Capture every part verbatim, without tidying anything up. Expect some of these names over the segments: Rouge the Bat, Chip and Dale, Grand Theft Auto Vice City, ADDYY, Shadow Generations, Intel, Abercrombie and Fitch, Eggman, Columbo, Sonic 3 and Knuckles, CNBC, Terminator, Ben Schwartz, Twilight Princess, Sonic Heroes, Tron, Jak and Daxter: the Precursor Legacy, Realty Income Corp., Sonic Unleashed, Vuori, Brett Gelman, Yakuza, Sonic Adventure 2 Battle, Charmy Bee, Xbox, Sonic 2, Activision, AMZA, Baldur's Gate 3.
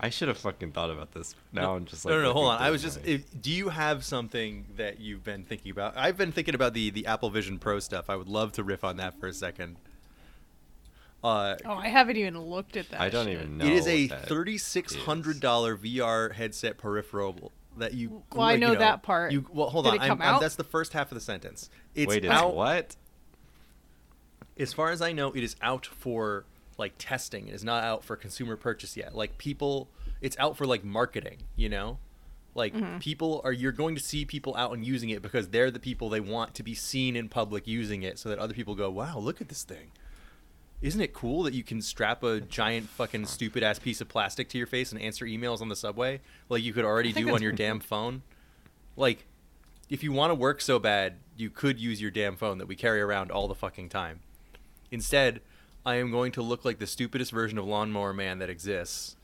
I should have fucking thought about this. Now no, I'm just like... No, no, no hold on. I was just... If, do you have something that you've been thinking about? I've been thinking about the, the Apple Vision Pro stuff. I would love to riff on that for a second. Uh, oh, I haven't even looked at that I don't shit. even know. It is a three thousand six hundred dollars V R headset peripherable that you... Well, I know, you know that part. You, well, hold Did on. It come I'm, out? I'm, that's the first half of the sentence. It's Wait, out, it's what? As far as I know, it is out for... like testing. It is not out for consumer purchase yet. Like people, it's out for like marketing, you know, like mm-hmm. people are, you're going to see people out and using it because they're the people they want to be seen in public using it so that other people go, wow, look at this thing. Isn't it cool that you can strap a giant fucking stupid ass piece of plastic to your face and answer emails on the subway? Like you could already do on your damn phone. Like if you want to work so bad, you could use your damn phone that we carry around all the fucking time. Instead, I am going to look like the stupidest version of Lawnmower Man that exists.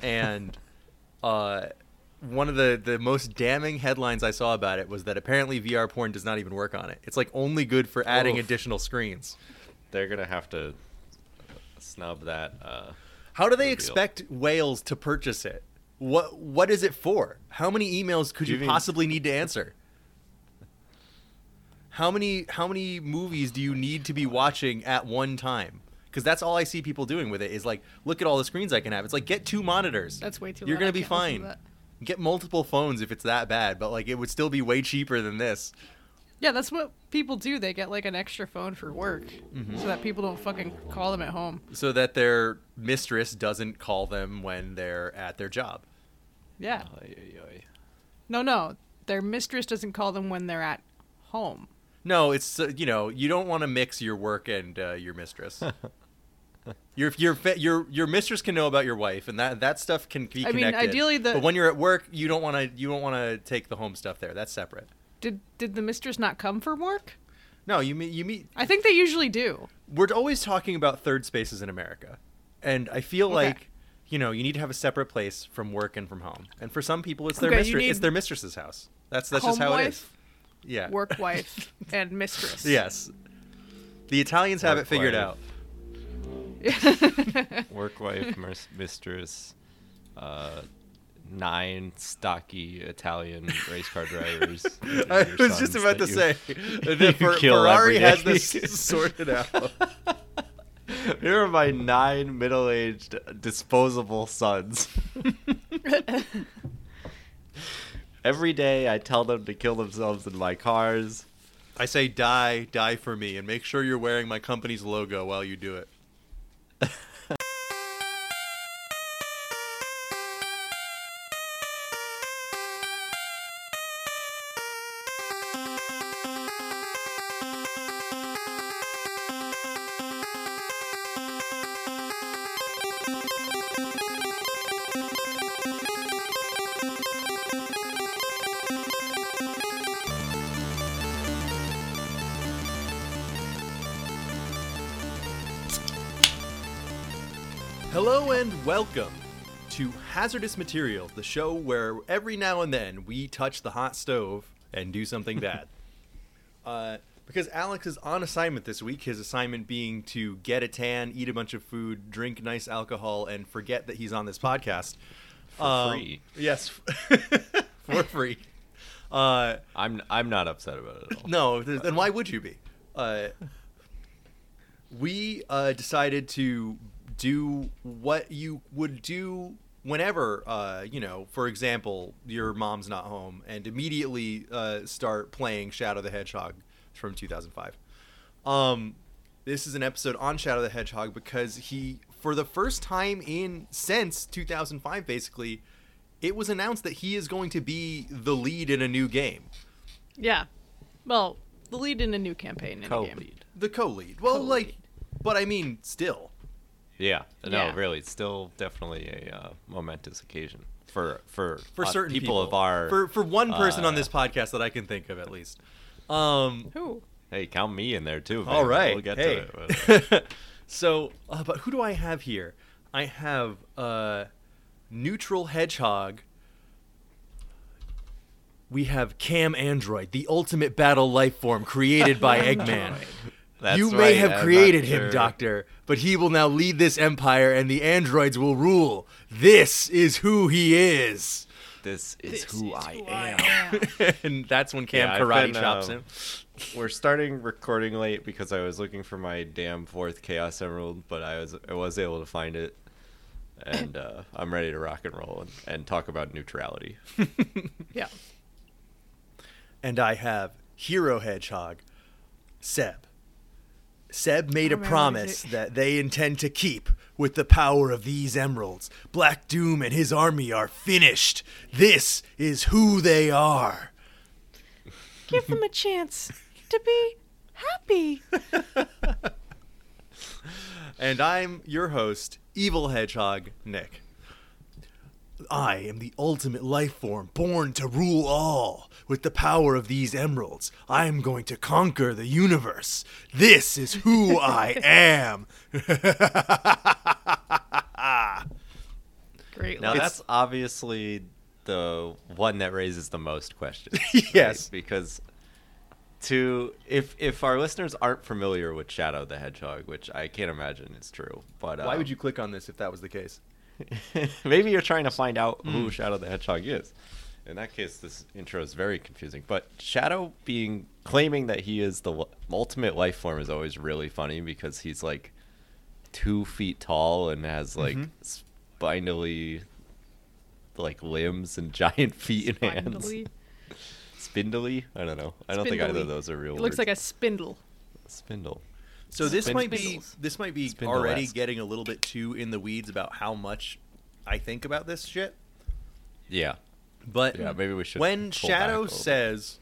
And uh, one of the, the most damning headlines I saw about it was that apparently V R porn does not even work on it. It's like only good for adding Oof. additional screens. They're going to have to snub that. Uh, How do they reveal. expect whales to purchase it? What What is it for? How many emails could do you, you mean- possibly need to answer? How many How many movies do you need to be watching at one time? Because that's all I see people doing with it is like, look at all the screens I can have. It's like, get two monitors. That's way too. You're going to be fine. Get multiple phones if it's that bad. But like, it would still be way cheaper than this. Yeah, that's what people do. They get like an extra phone for work mm-hmm. so that people don't fucking call them at home. So that their mistress doesn't call them when they're at their job. Yeah. Oy, oy, oy. No, no. Their mistress doesn't call them when they're at home. No, it's, uh, you know, you don't want to mix your work and uh, your mistress. Your your your your mistress can know about your wife, and that that stuff can be connected. I mean, ideally, the but when you're at work, you don't want to you don't want to take the home stuff there. That's separate. Did did the mistress not come from work? No, you meet you meet. I think they usually do. We're always talking about third spaces in America, and I feel okay. like you know you need to have a separate place from work and from home. And for some people, it's their okay, mistress. It's their mistress's house. That's that's home just how wife, it is. Yeah, work wife and mistress. Yes, the Italians work have it figured wife. out. Work wife, mistress, uh, nine stocky Italian race car drivers. I was just about to you, say, that Fer- Ferrari has this sorted out. Here are my nine middle-aged disposable sons. Every day I tell them to kill themselves in my cars. I say, die, die for me, and make sure you're wearing my company's logo while you do it. Welcome to Hazardous Materials, the show where every now and then we touch the hot stove and do something bad. Uh, because Alex is on assignment this week, his assignment being to get a tan, eat a bunch of food, drink nice alcohol, and forget that he's on this podcast. For um, free. Yes, for free. Uh, I'm I'm not upset about it at all. No, then why would you be? Uh, we uh, decided to... do what you would do whenever, uh, you know, for example, your mom's not home, and immediately uh, start playing Shadow the Hedgehog from two thousand five. Um, this is an episode on Shadow the Hedgehog because he, for the first time in since two thousand five, basically, it was announced that he is going to be the lead in a new game. Yeah. Well, the lead in a new campaign. In co-lead. A game. The co-lead. Well, co-lead. like, but I mean, still. Yeah, no, yeah. really, it's still definitely a uh, momentous occasion for for, for uh, certain people, people of our for for one person uh, on this podcast that I can think of at least. Um, who? Hey, count me in there too. Man. All right, we'll get hey. to it. But... so, uh, but who do I have here? I have uh, Neutral Hedgehog. We have Cam Android, the ultimate battle life form created by Eggman. That's you may right, have I'm created him, sure. Doctor, but he will now lead this empire, and the androids will rule. This is who he is. This is this who, is I, who am. I am. And that's when Cam yeah, karate been, chops um, him. We're starting recording late because I was looking for my damn fourth Chaos Emerald, but I was I was able to find it, and uh, I'm ready to rock and roll and, and talk about neutrality. Yeah. And I have Hero Hedgehog, Seb. Seb made a promise that they intend to keep with the power of these emeralds. Black Doom and his army are finished. This is who they are. Give them a chance to be happy. And I'm your host, Evil Hedgehog Nick. I am the ultimate life form, born to rule all. With the power of these emeralds, I am going to conquer the universe. This is who I am. Great. Now, that's obviously the one that raises the most questions. Yes. Right? Because to if if our listeners aren't familiar with Shadow the Hedgehog, which I can't imagine is true. But Why um, would you click on this if that was the case? Maybe you're trying to find out who mm. Shadow the Hedgehog is. In that case, this intro is very confusing. But Shadow being claiming that he is the ultimate life form is always really funny because he's like two feet tall and has like mm-hmm. spindly like limbs and giant feet spindly. and hands. Spindly? I don't know. I don't spindly. think either of those are real. It words. Looks like a spindle. A spindle. So this Spind- might be this might be Spindle-esque. Already getting a little bit too in the weeds about how much I think about this shit. Yeah. But yeah, maybe we should when Shadow says,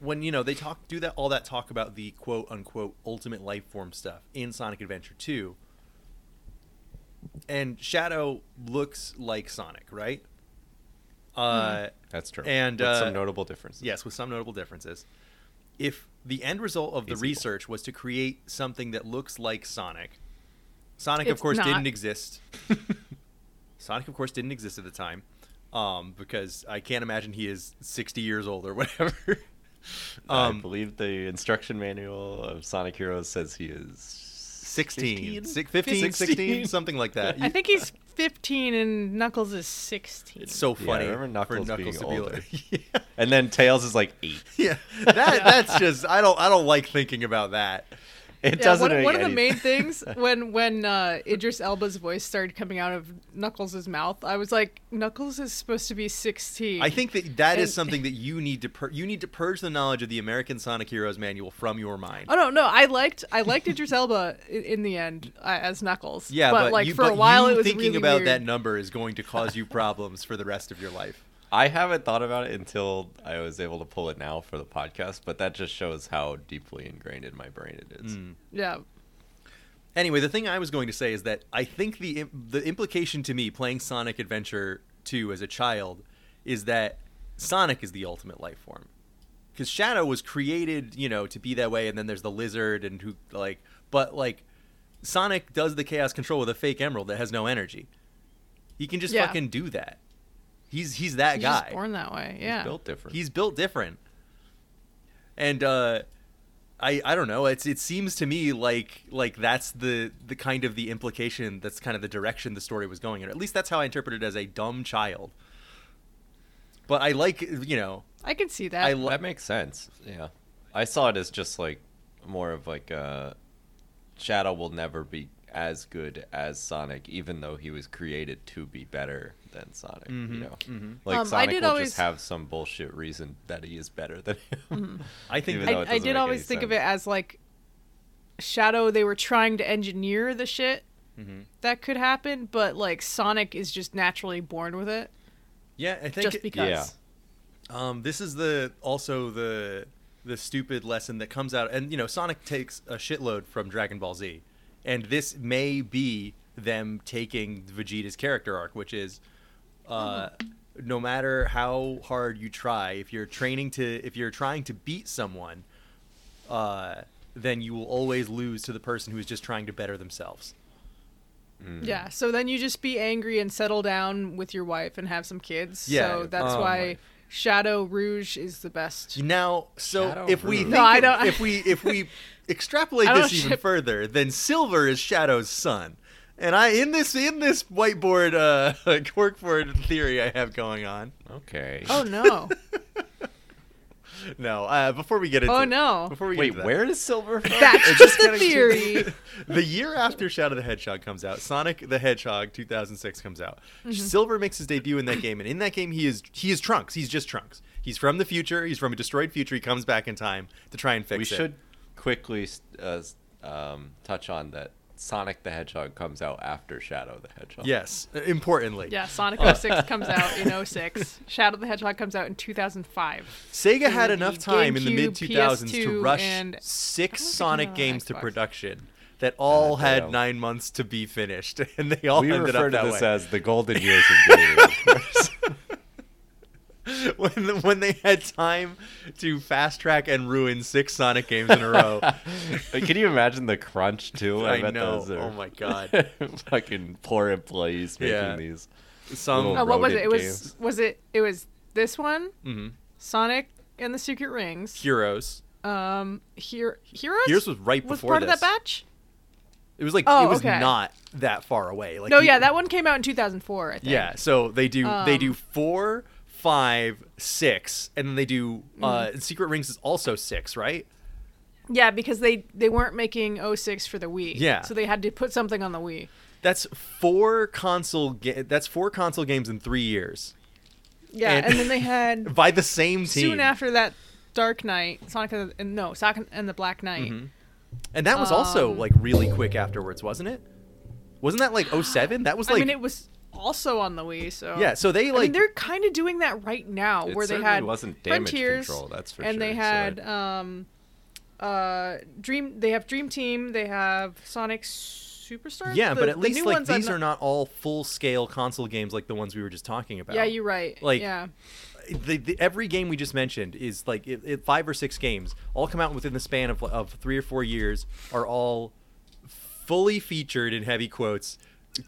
when, you know, they talk, do that, all that talk about the quote unquote ultimate life form stuff in Sonic Adventure two. And Shadow looks like Sonic, right? Mm-hmm. Uh, That's true. And with uh, some notable differences. Yes, with some notable differences. If the end result of the He's research evil. was to create something that looks like Sonic, Sonic, it's of course, not. didn't exist. Sonic, of course, didn't exist at the time. Um, because I can't imagine he is sixty years old or whatever. um, I believe the instruction manual of Sonic Heroes says he is sixteen, six, fifteen, sixteen, sixteen, something like that. I think he's fifteen and Knuckles is sixteen. It's so funny. Yeah, I remember Knuckles, for Knuckles being to older. Be like, yeah. And then Tails is like eight. Yeah, that that's just I don't I don't like thinking about that. It yeah, doesn't. One, one of the main things when when uh, Idris Elba's voice started coming out of Knuckles' mouth, I was like, Knuckles is supposed to be sixteen. I think that that and, is something that you need to pur- you need to purge the knowledge of the American Sonic Heroes manual from your mind. Oh no, no, I liked I liked Idris Elba in, in the end uh, as Knuckles. Yeah, but, but like you, for but a while, you it was thinking really about weird. That number is going to cause you problems for the rest of your life. I haven't thought about it until I was able to pull it now for the podcast, but that just shows how deeply ingrained in my brain it is. Mm. Yeah. Anyway, the thing I was going to say is that I think the the implication to me playing Sonic Adventure two as a child is that Sonic is the ultimate life form. Because Shadow was created, you know, to be that way, and then there's the lizard and who, like, but, like, Sonic does the chaos control with a fake emerald that has no energy. He can just yeah. fucking do that. He's he's that he's guy. He's born that way, yeah. He's built different. He's built different. And uh, I I don't know. It's it seems to me like like that's the, the kind of the implication. That's kind of the direction the story was going in. At least that's how I interpreted it as a dumb child. But I like you know. I can see that. I li- that makes sense. Yeah, I saw it as just like more of like a Shadow will never be as good as Sonic, even though he was created to be better than Sonic, mm-hmm, you know, mm-hmm. like um, Sonic will always... just have some bullshit reason that he is better than him. Mm-hmm. I think I, I did always think sense. of it as like Shadow. They were trying to engineer the shit mm-hmm. that could happen, but like Sonic is just naturally born with it. Yeah, I think just because. Yeah. Um, this is the also the the stupid lesson that comes out, and you know, Sonic takes a shitload from Dragon Ball Z, and this may be them taking Vegeta's character arc, which is. Uh, no matter how hard you try, if you're training to, if you're trying to beat someone, uh, then you will always lose to the person who is just trying to better themselves. Mm. Yeah. So then you just be angry and settle down with your wife and have some kids. Yeah. So that's oh, why Shadow Rouge is the best. Now, so Shadow if we think no, I don't, if we if we extrapolate this even ship. further, then Silver is Shadow's son. And I in this in this whiteboard uh, corkboard theory I have going on. Okay. Oh no. No, uh, before we get into Oh no. Before we Wait, get into that, where is Silver from? That's just the theory. The year after Shadow the Hedgehog comes out, Sonic the Hedgehog two thousand six comes out. Mm-hmm. Silver makes his debut in that game, and in that game he is he is Trunks. He's just Trunks. He's from the future. He's from a destroyed future. He comes back in time to try and fix we it. We should quickly uh, um, touch on that Sonic the Hedgehog comes out after Shadow the Hedgehog. Yes, importantly. Yeah, Sonic oh six comes out in oh six. Shadow the Hedgehog comes out in two thousand five. Sega had enough time GameCube, in the mid two thousands to rush and... six Sonic games Xbox. to production that all uh, had nine months to be finished, and they all we ended up that way. We refer to this as the golden years of gaming, of course. When the, when they had time to fast track and ruin six Sonic games in a row. Can you imagine the crunch too? I, I bet know. Those are oh my god, fucking poor employees making yeah. these. Some oh, what was it? It was, was it? It was this one. Mm-hmm. Sonic and the Secret Rings. Heroes. Um, here Heroes. Heroes was right before this. Was part this. of that batch. It was like oh, it was okay. not that far away. Like no, he, yeah, that one came out in two thousand four. I think. Yeah, so they do um, they do four. Five, six, and then they do uh, mm. Secret Rings is also six, right? Yeah, because they, they weren't making oh six for the Wii. Yeah. So they had to put something on the Wii. That's four console ga- that's four console games in three years. Yeah, and, and then they had by the same team. Soon after that, Dark Knight, Sonic and the, no, Sonic and the Black Knight. Mm-hmm. And that was um, also like really quick afterwards, wasn't it? Wasn't that like oh seven? That was like I mean it was also on the Wii, so yeah, so they like I mean, they're kind of doing that right now, it where they had wasn't damage Frontiers, control, that's for and sure. they had so um, uh, Dream. They have Dream Team. They have Sonic Superstars. Yeah, the, but at least like these not... are not all full scale console games like the ones we were just talking about. Yeah, you're right. Like yeah. The, the, every game we just mentioned is like it, it, five or six games, all come out within the span of of three or four years, are all fully featured in heavy quotes.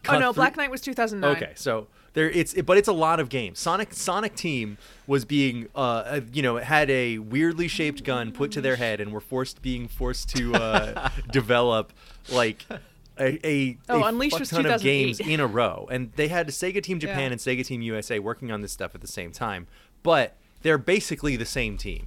Cut oh no! Through. Black Knight was two thousand nine. Okay, so there it's it, but it's a lot of games. Sonic Sonic Team was being uh you know had a weirdly shaped gun put to their head and were forced being forced to uh, develop like a a, oh, a Unleashed fuck was ton of games in a row, and they had Sega Team Japan yeah. and Sega Team U S A working on this stuff at the same time. But they're basically the same team.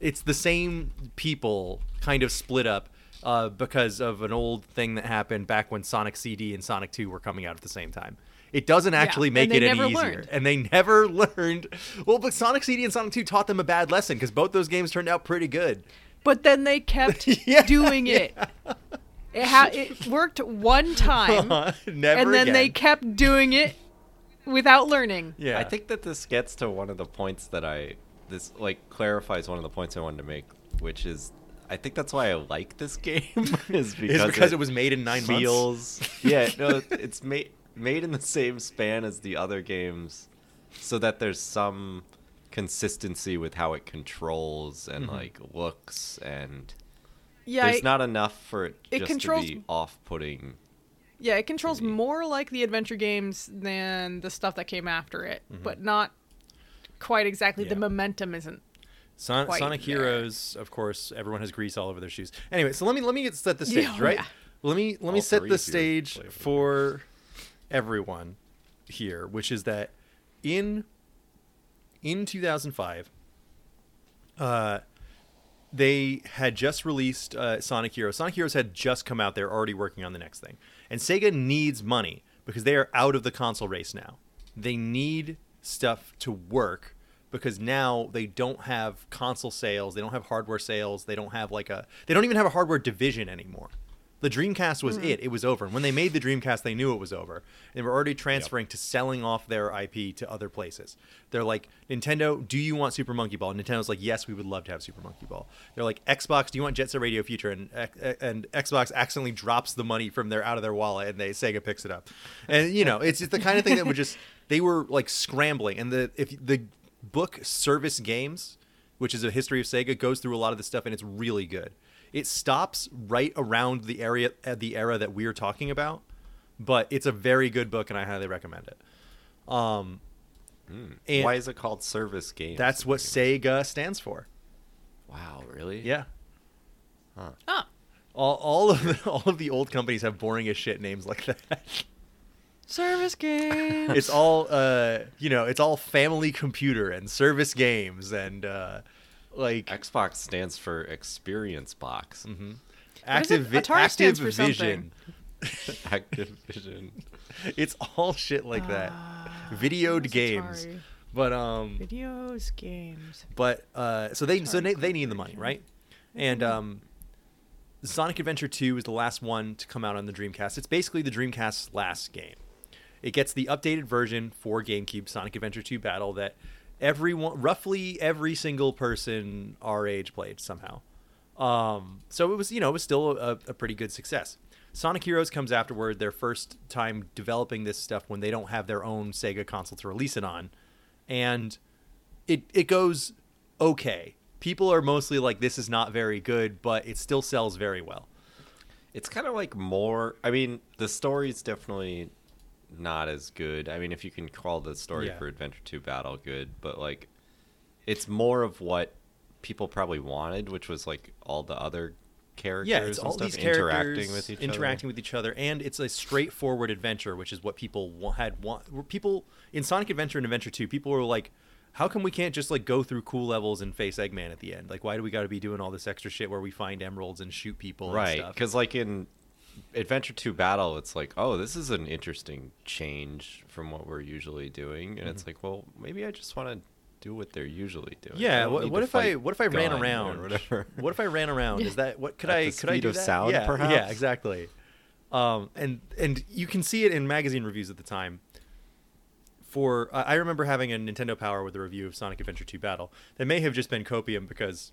It's the same people kind of split up. Uh, because of an old thing that happened back when Sonic C D and Sonic two were coming out at the same time. It doesn't actually yeah, make it any easier. Learned. And they never learned. Well, but Sonic C D and Sonic two taught them a bad lesson because both those games turned out pretty good. But then they kept yeah, doing it. Yeah. It, ha- it worked one time. Uh-huh. Never And then again. They kept doing it without learning. Yeah, I think that this gets to one of the points that I... This, like, clarifies one of the points I wanted to make, which is... I think that's why I like this game is because, it's because it, it was made in nine feels, months. Yeah, no, it's made made in the same span as the other games, so that there's some consistency with how it controls and mm-hmm. like looks and yeah, there's it, not enough for it, it just controls, to be off-putting. Yeah, it controls more like the adventure games than the stuff that came after it, mm-hmm. but not quite exactly. Yeah. The momentum isn't. Son- Sonic there. Heroes, of course, everyone has grease all over their shoes. Anyway, so let me let me get set the stage, yeah, right? Yeah. Let me let all me set the stage for everyone here, which is that in in two thousand five, uh, they had just released uh, Sonic Heroes. Sonic Heroes had just come out; they're already working on the next thing. And Sega needs money because they are out of the console race now. They need stuff to work. Because now they don't have console sales, they don't have hardware sales, they don't have like a, they don't even have a hardware division anymore. The Dreamcast was mm-hmm. it; it was over. And when they made the Dreamcast, they knew it was over. They were already transferring yep. to selling off their I P to other places. They're like, Nintendo, do you want Super Monkey Ball? And Nintendo's like, yes, we would love to have Super Monkey Ball. They're like, Xbox, do you want Jet Set Radio Future? And and Xbox accidentally drops the money from their out of their wallet, and they Sega picks it up. And you know, it's it's the kind of thing that would just they were like scrambling, and the if the book Service Games, which is a history of Sega, goes through a lot of this stuff, and it's really good. It stops right around the area at the era that we're talking about, but it's a very good book, and I highly recommend it. Um, Mm. And why is it called Service Games? That's what Sega stands for. Wow, really? Yeah. Huh. Huh. All, all of the, all of the old companies have boring as shit names like that. Service Games. It's all uh, you know, it's all Family Computer and Service Games and uh, like Xbox stands for Experience Box. Mm-hmm. Active vi- Atari stands for something. Activision. It's all shit like that. Uh, Videoed games. Atari. But um videos games. But uh so they Atari so they, they need the money, right? And um Sonic Adventure two is the last one to come out on the Dreamcast. It's basically the Dreamcast's last game. It gets the updated version for GameCube, Sonic Adventure two Battle, that everyone, roughly every single person our age played somehow. Um, so it was, you know, it was still a, a pretty good success. Sonic Heroes comes afterward, their first time developing this stuff when they don't have their own Sega console to release it on. And it it goes okay. People are mostly like, this is not very good, but it still sells very well. It's kind of like more... I mean, the story's definitely not as good. I mean, if you can call the story yeah. for Adventure two Battle good, but, like, it's more of what people probably wanted, which was, like, all the other characters yeah, it's and all stuff these characters interacting with each interacting other. Interacting with each other, and it's a straightforward adventure, which is what people had... want. People... In Sonic Adventure and Adventure two, people were like... How come we can't just, like, go through cool levels and face Eggman at the end? Like, why do we got to be doing all this extra shit where we find emeralds and shoot people right, and stuff? Right, because, like, in Adventure two Battle, it's like, oh, this is an interesting change from what we're usually doing. And mm-hmm. it's like, well, maybe I just want to do what they're usually doing. Yeah, what, what, if I, what if I ran around? Or whatever. What if I ran around? Is that, what, could at I, the could I do that? Speed of sound, yeah, perhaps? Yeah, exactly. Um, and and you can see it in magazine reviews at the time. For uh, I remember having a Nintendo Power with a review of Sonic Adventure two Battle. That may have just been copium because,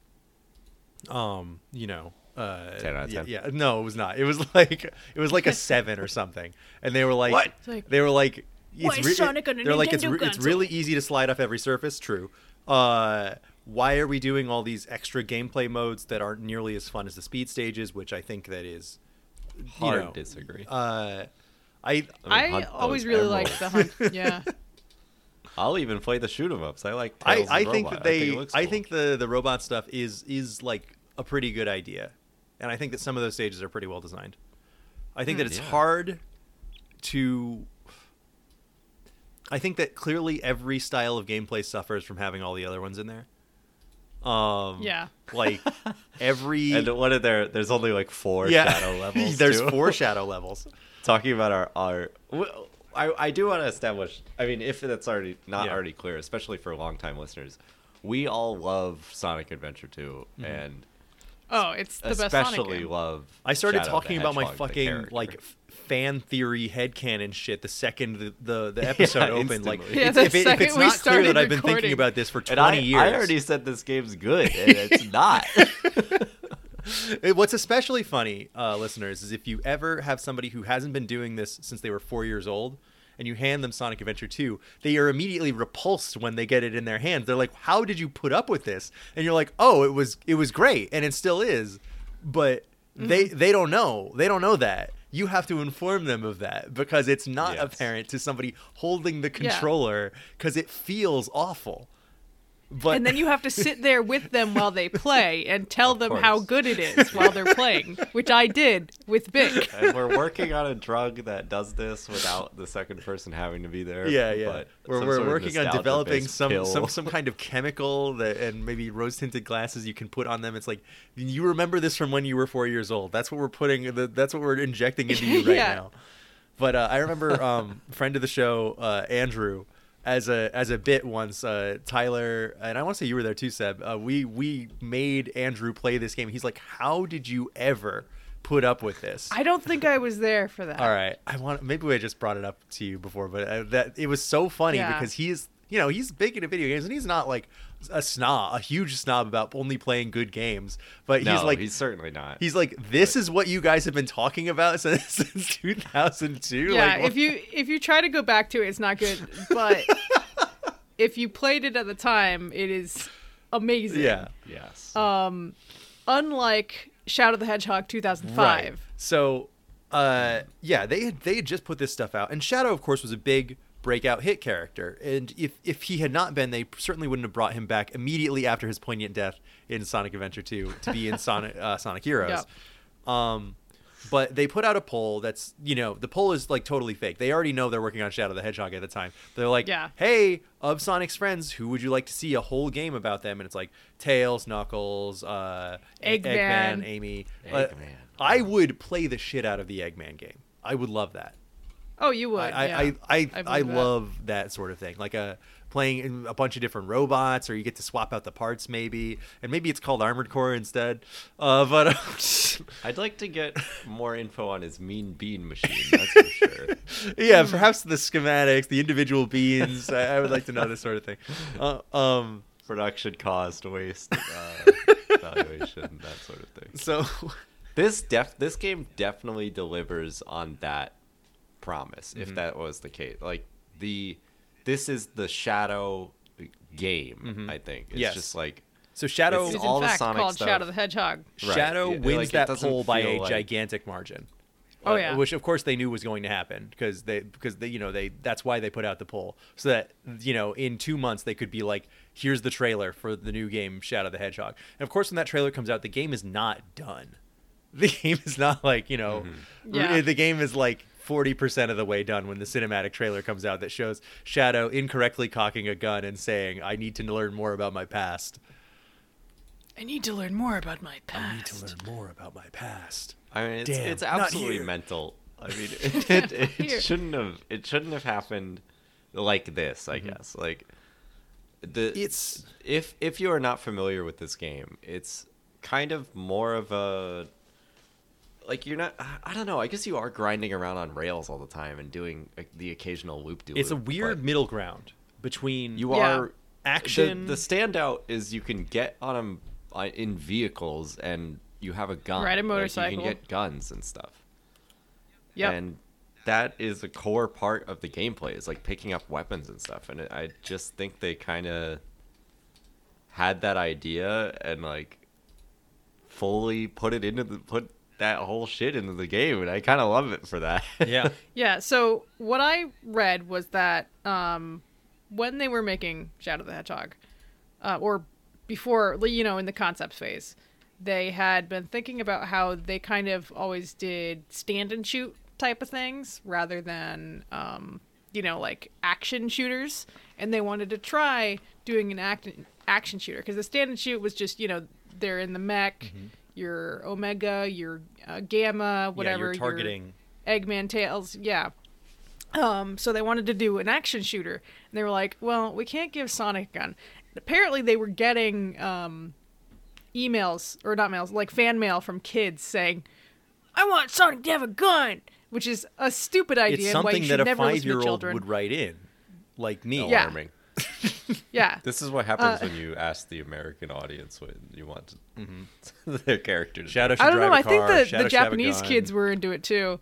um, you know, uh, ten out of ten. Yeah, yeah, no, it was not. It was like it was like a seven or something. And they were like, what? They were like, why is Sonic on a Nintendo console? They're like, it's, re- it's really easy to slide off every surface. True. Uh, why are we doing all these extra gameplay modes that aren't nearly as fun as the speed stages? Which I think that is hard. You know, disagree. Uh, I I, mean, I always really liked the hunt. Yeah. I'll even play the shoot 'em ups. I like Tails I, I and think robot. that they I think, it looks cool. I think the, the robot stuff is is like a pretty good idea. And I think that some of those stages are pretty well designed. I think mm, that it's yeah. hard to I think that clearly every style of gameplay suffers from having all the other ones in there. Um, yeah. Like every And what are there there's only like four yeah. shadow levels. There's too. four shadow levels. Talking about our our well, I, I do want to establish, I mean, if that's already not yeah. already clear, especially for long-time listeners, we all love Sonic Adventure two, mm-hmm. and oh, it's the best Sonic especially game. love. I started Shadow talking about my fucking like fan theory headcanon shit the second the the, the episode yeah, opened. Like, yeah, it's, if, it, if it's not clear that I've been recording. thinking about this for twenty I, years, I already said this game's good, and it's not. What's especially funny, uh, listeners, is if you ever have somebody who hasn't been doing this since they were four years old and you hand them Sonic Adventure two, they are immediately repulsed when they get it in their hands. They're like, how did you put up with this? And you're like, oh, it was it was great. And it still is. But mm-hmm. they, they don't know. They don't know that. You have to inform them of that because it's not yes. apparent to somebody holding the controller because yeah. it feels awful. But... And then you have to sit there with them while they play and tell them how good it is while they're playing, which I did with Bic. And we're working on a drug that does this without the second person having to be there. Yeah, yeah. But we're we're working on developing some, some some kind of chemical that, and maybe rose-tinted glasses you can put on them. It's like, you remember this from when you were four years old. That's what we're putting. That's what we're injecting into you right yeah. now. But uh, I remember um, friend of the show, uh, Andrew. As a as a bit once, uh, Tyler, and I want to say you were there too, Seb, uh, we, we made Andrew play this game. He's like, how did you ever put up with this? I don't think I was there for that. All right. I want Maybe I just brought it up to you before, but I, that it was so funny yeah. because he's, you know, he's big into video games, and he's not like a snob, a huge snob about only playing good games. But no, he's like, he's certainly not. He's like, this but... is what you guys have been talking about since, since two thousand two. Yeah, like, if you if you try to go back to it, it's not good. But if you played it at the time, it is amazing. Yeah. Yes. Um, unlike Shadow the Hedgehog two thousand five. Right. So, uh, yeah, they had, they had just put this stuff out, and Shadow, of course, was a big breakout hit character. And if, if he had not been, they certainly wouldn't have brought him back immediately after his poignant death in Sonic Adventure two to be in Sonic uh, Sonic Heroes. Yep. Um, but they put out a poll that's, you know, the poll is like totally fake. They already know they're working on Shadow the Hedgehog at the time. They're like, yeah. hey, of Sonic's friends, who would you like to see a whole game about them? And it's like Tails, Knuckles, uh, Eggman. Eggman, Amy. Eggman. Uh, I would play the shit out of the Eggman game. I would love that. Oh, you would. I yeah. I I, I, I, I love that. that sort of thing. Like a playing a bunch of different robots, or you get to swap out the parts maybe, and maybe it's called Armored Core instead. Uh, but uh, I'd like to get more info on his mean bean machine. That's for sure. Yeah, perhaps the schematics, the individual beans. I, I would like to know this sort of thing. Uh, um, Production cost, waste, uh, valuation, that sort of thing. So this def this game definitely delivers on that promise, if mm-hmm. that was the case. Like the this is the Shadow game, mm-hmm. I think. It's yes. just like so Shadow it's, it's all in fact the Sonic called stuff. Shadow the Hedgehog. Right. Shadow yeah, wins like, that poll by a like... gigantic margin. Oh yeah, which of course they knew was going to happen because they because they you know they that's why they put out the poll, so that you know in two months they could be like, here's the trailer for the new game Shadow the Hedgehog. And of course when that trailer comes out, the game is not done. The game is not like you know mm-hmm. yeah. the game is like forty percent of the way done when the cinematic trailer comes out that shows Shadow incorrectly cocking a gun and saying, I need to learn more about my past. I need to learn more about my past. I need to learn more about my past. I mean, it's, Damn, it's absolutely mental. I mean, it, it, it, it shouldn't have, it shouldn't have happened like this, I mm-hmm. guess. Like the, it's, if, if you are not familiar with this game, it's kind of more of a, like you're not, I don't know. I guess you are grinding around on rails all the time and doing the occasional loop de loop. It's a weird middle ground between you yeah. are action. The, the standout is you can get on them in vehicles and you have a gun. Ride a motorcycle. Like you can get guns and stuff. Yeah. And that is a core part of the gameplay. Is like picking up weapons and stuff. And I just think they kind of had that idea and like fully put it into the put. that whole shit into the game, and I kind of love it for that. Yeah. Yeah, so what I read was that um, when they were making Shadow the Hedgehog, uh, or before, you know, in the concept phase, they had been thinking about how they kind of always did stand and shoot type of things rather than, um, you know, like action shooters, and they wanted to try doing an act- action shooter, because the stand and shoot was just, you know, they're in the mech, mm-hmm. your Omega, your uh, Gamma, whatever. Yeah, you're targeting. Your Eggman, Tails, yeah. Um, so they wanted to do an action shooter. And they were like, well, we can't give Sonic a gun. And apparently they were getting um, emails, or not mails, like fan mail from kids saying, I want Sonic to have a gun! Which is a stupid idea. It's something that a five-year-old would write in. Like me. Yeah. Alarming. Yeah. This is what happens uh, when you ask the American audience what you want to, mm-hmm. their character to Shadow should I don't drive know. A I car, think the, the Japanese kids were into it too.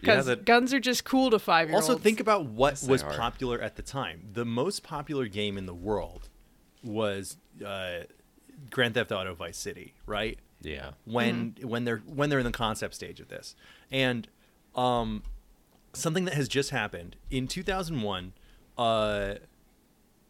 Because yeah, the... guns are just cool to five year olds. Also, think about what yes, was popular at the time. The most popular game in the world was uh, Grand Theft Auto Vice City, right? Yeah. When mm-hmm. when they're when they're in the concept stage of this, and um, something that has just happened in two thousand one. Uh,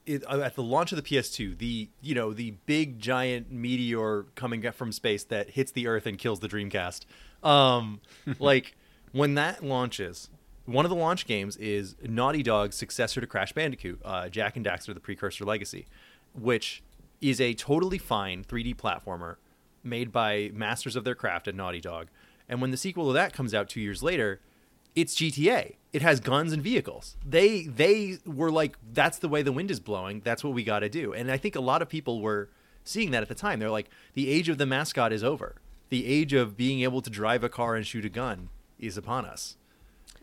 It, at the launch of the P S two, the you know the big giant meteor coming from space that hits the Earth and kills the Dreamcast. Um, like when that launches, one of the launch games is Naughty Dog's successor to Crash Bandicoot, uh, Jak and Daxter: The Precursor Legacy, which is a totally fine three D platformer made by masters of their craft at Naughty Dog. And when the sequel to that comes out two years later, it's G T A. It has guns and vehicles. They they were like, that's the way the wind is blowing. That's what we got to do. And I think a lot of people were seeing that at the time. They're like, the age of the mascot is over. The age of being able to drive a car and shoot a gun is upon us.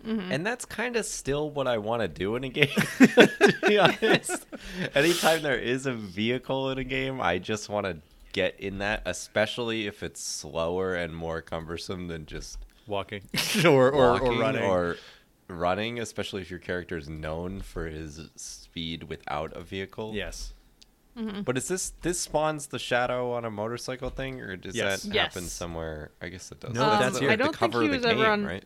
Mm-hmm. And that's kind of still what I want to do in a game, to be honest. Anytime there is a vehicle in a game, I just want to get in that, especially if it's slower and more cumbersome than just... Walking. or, or, Walking or running. Or running, especially if your character is known for his speed without a vehicle. Yes. Mm-hmm. But is this this spawns the Shadow on a motorcycle thing, or does yes. that yes. happen somewhere? I guess it does. No, um, that's here. I don't the cover think he was of the game, ever on... right?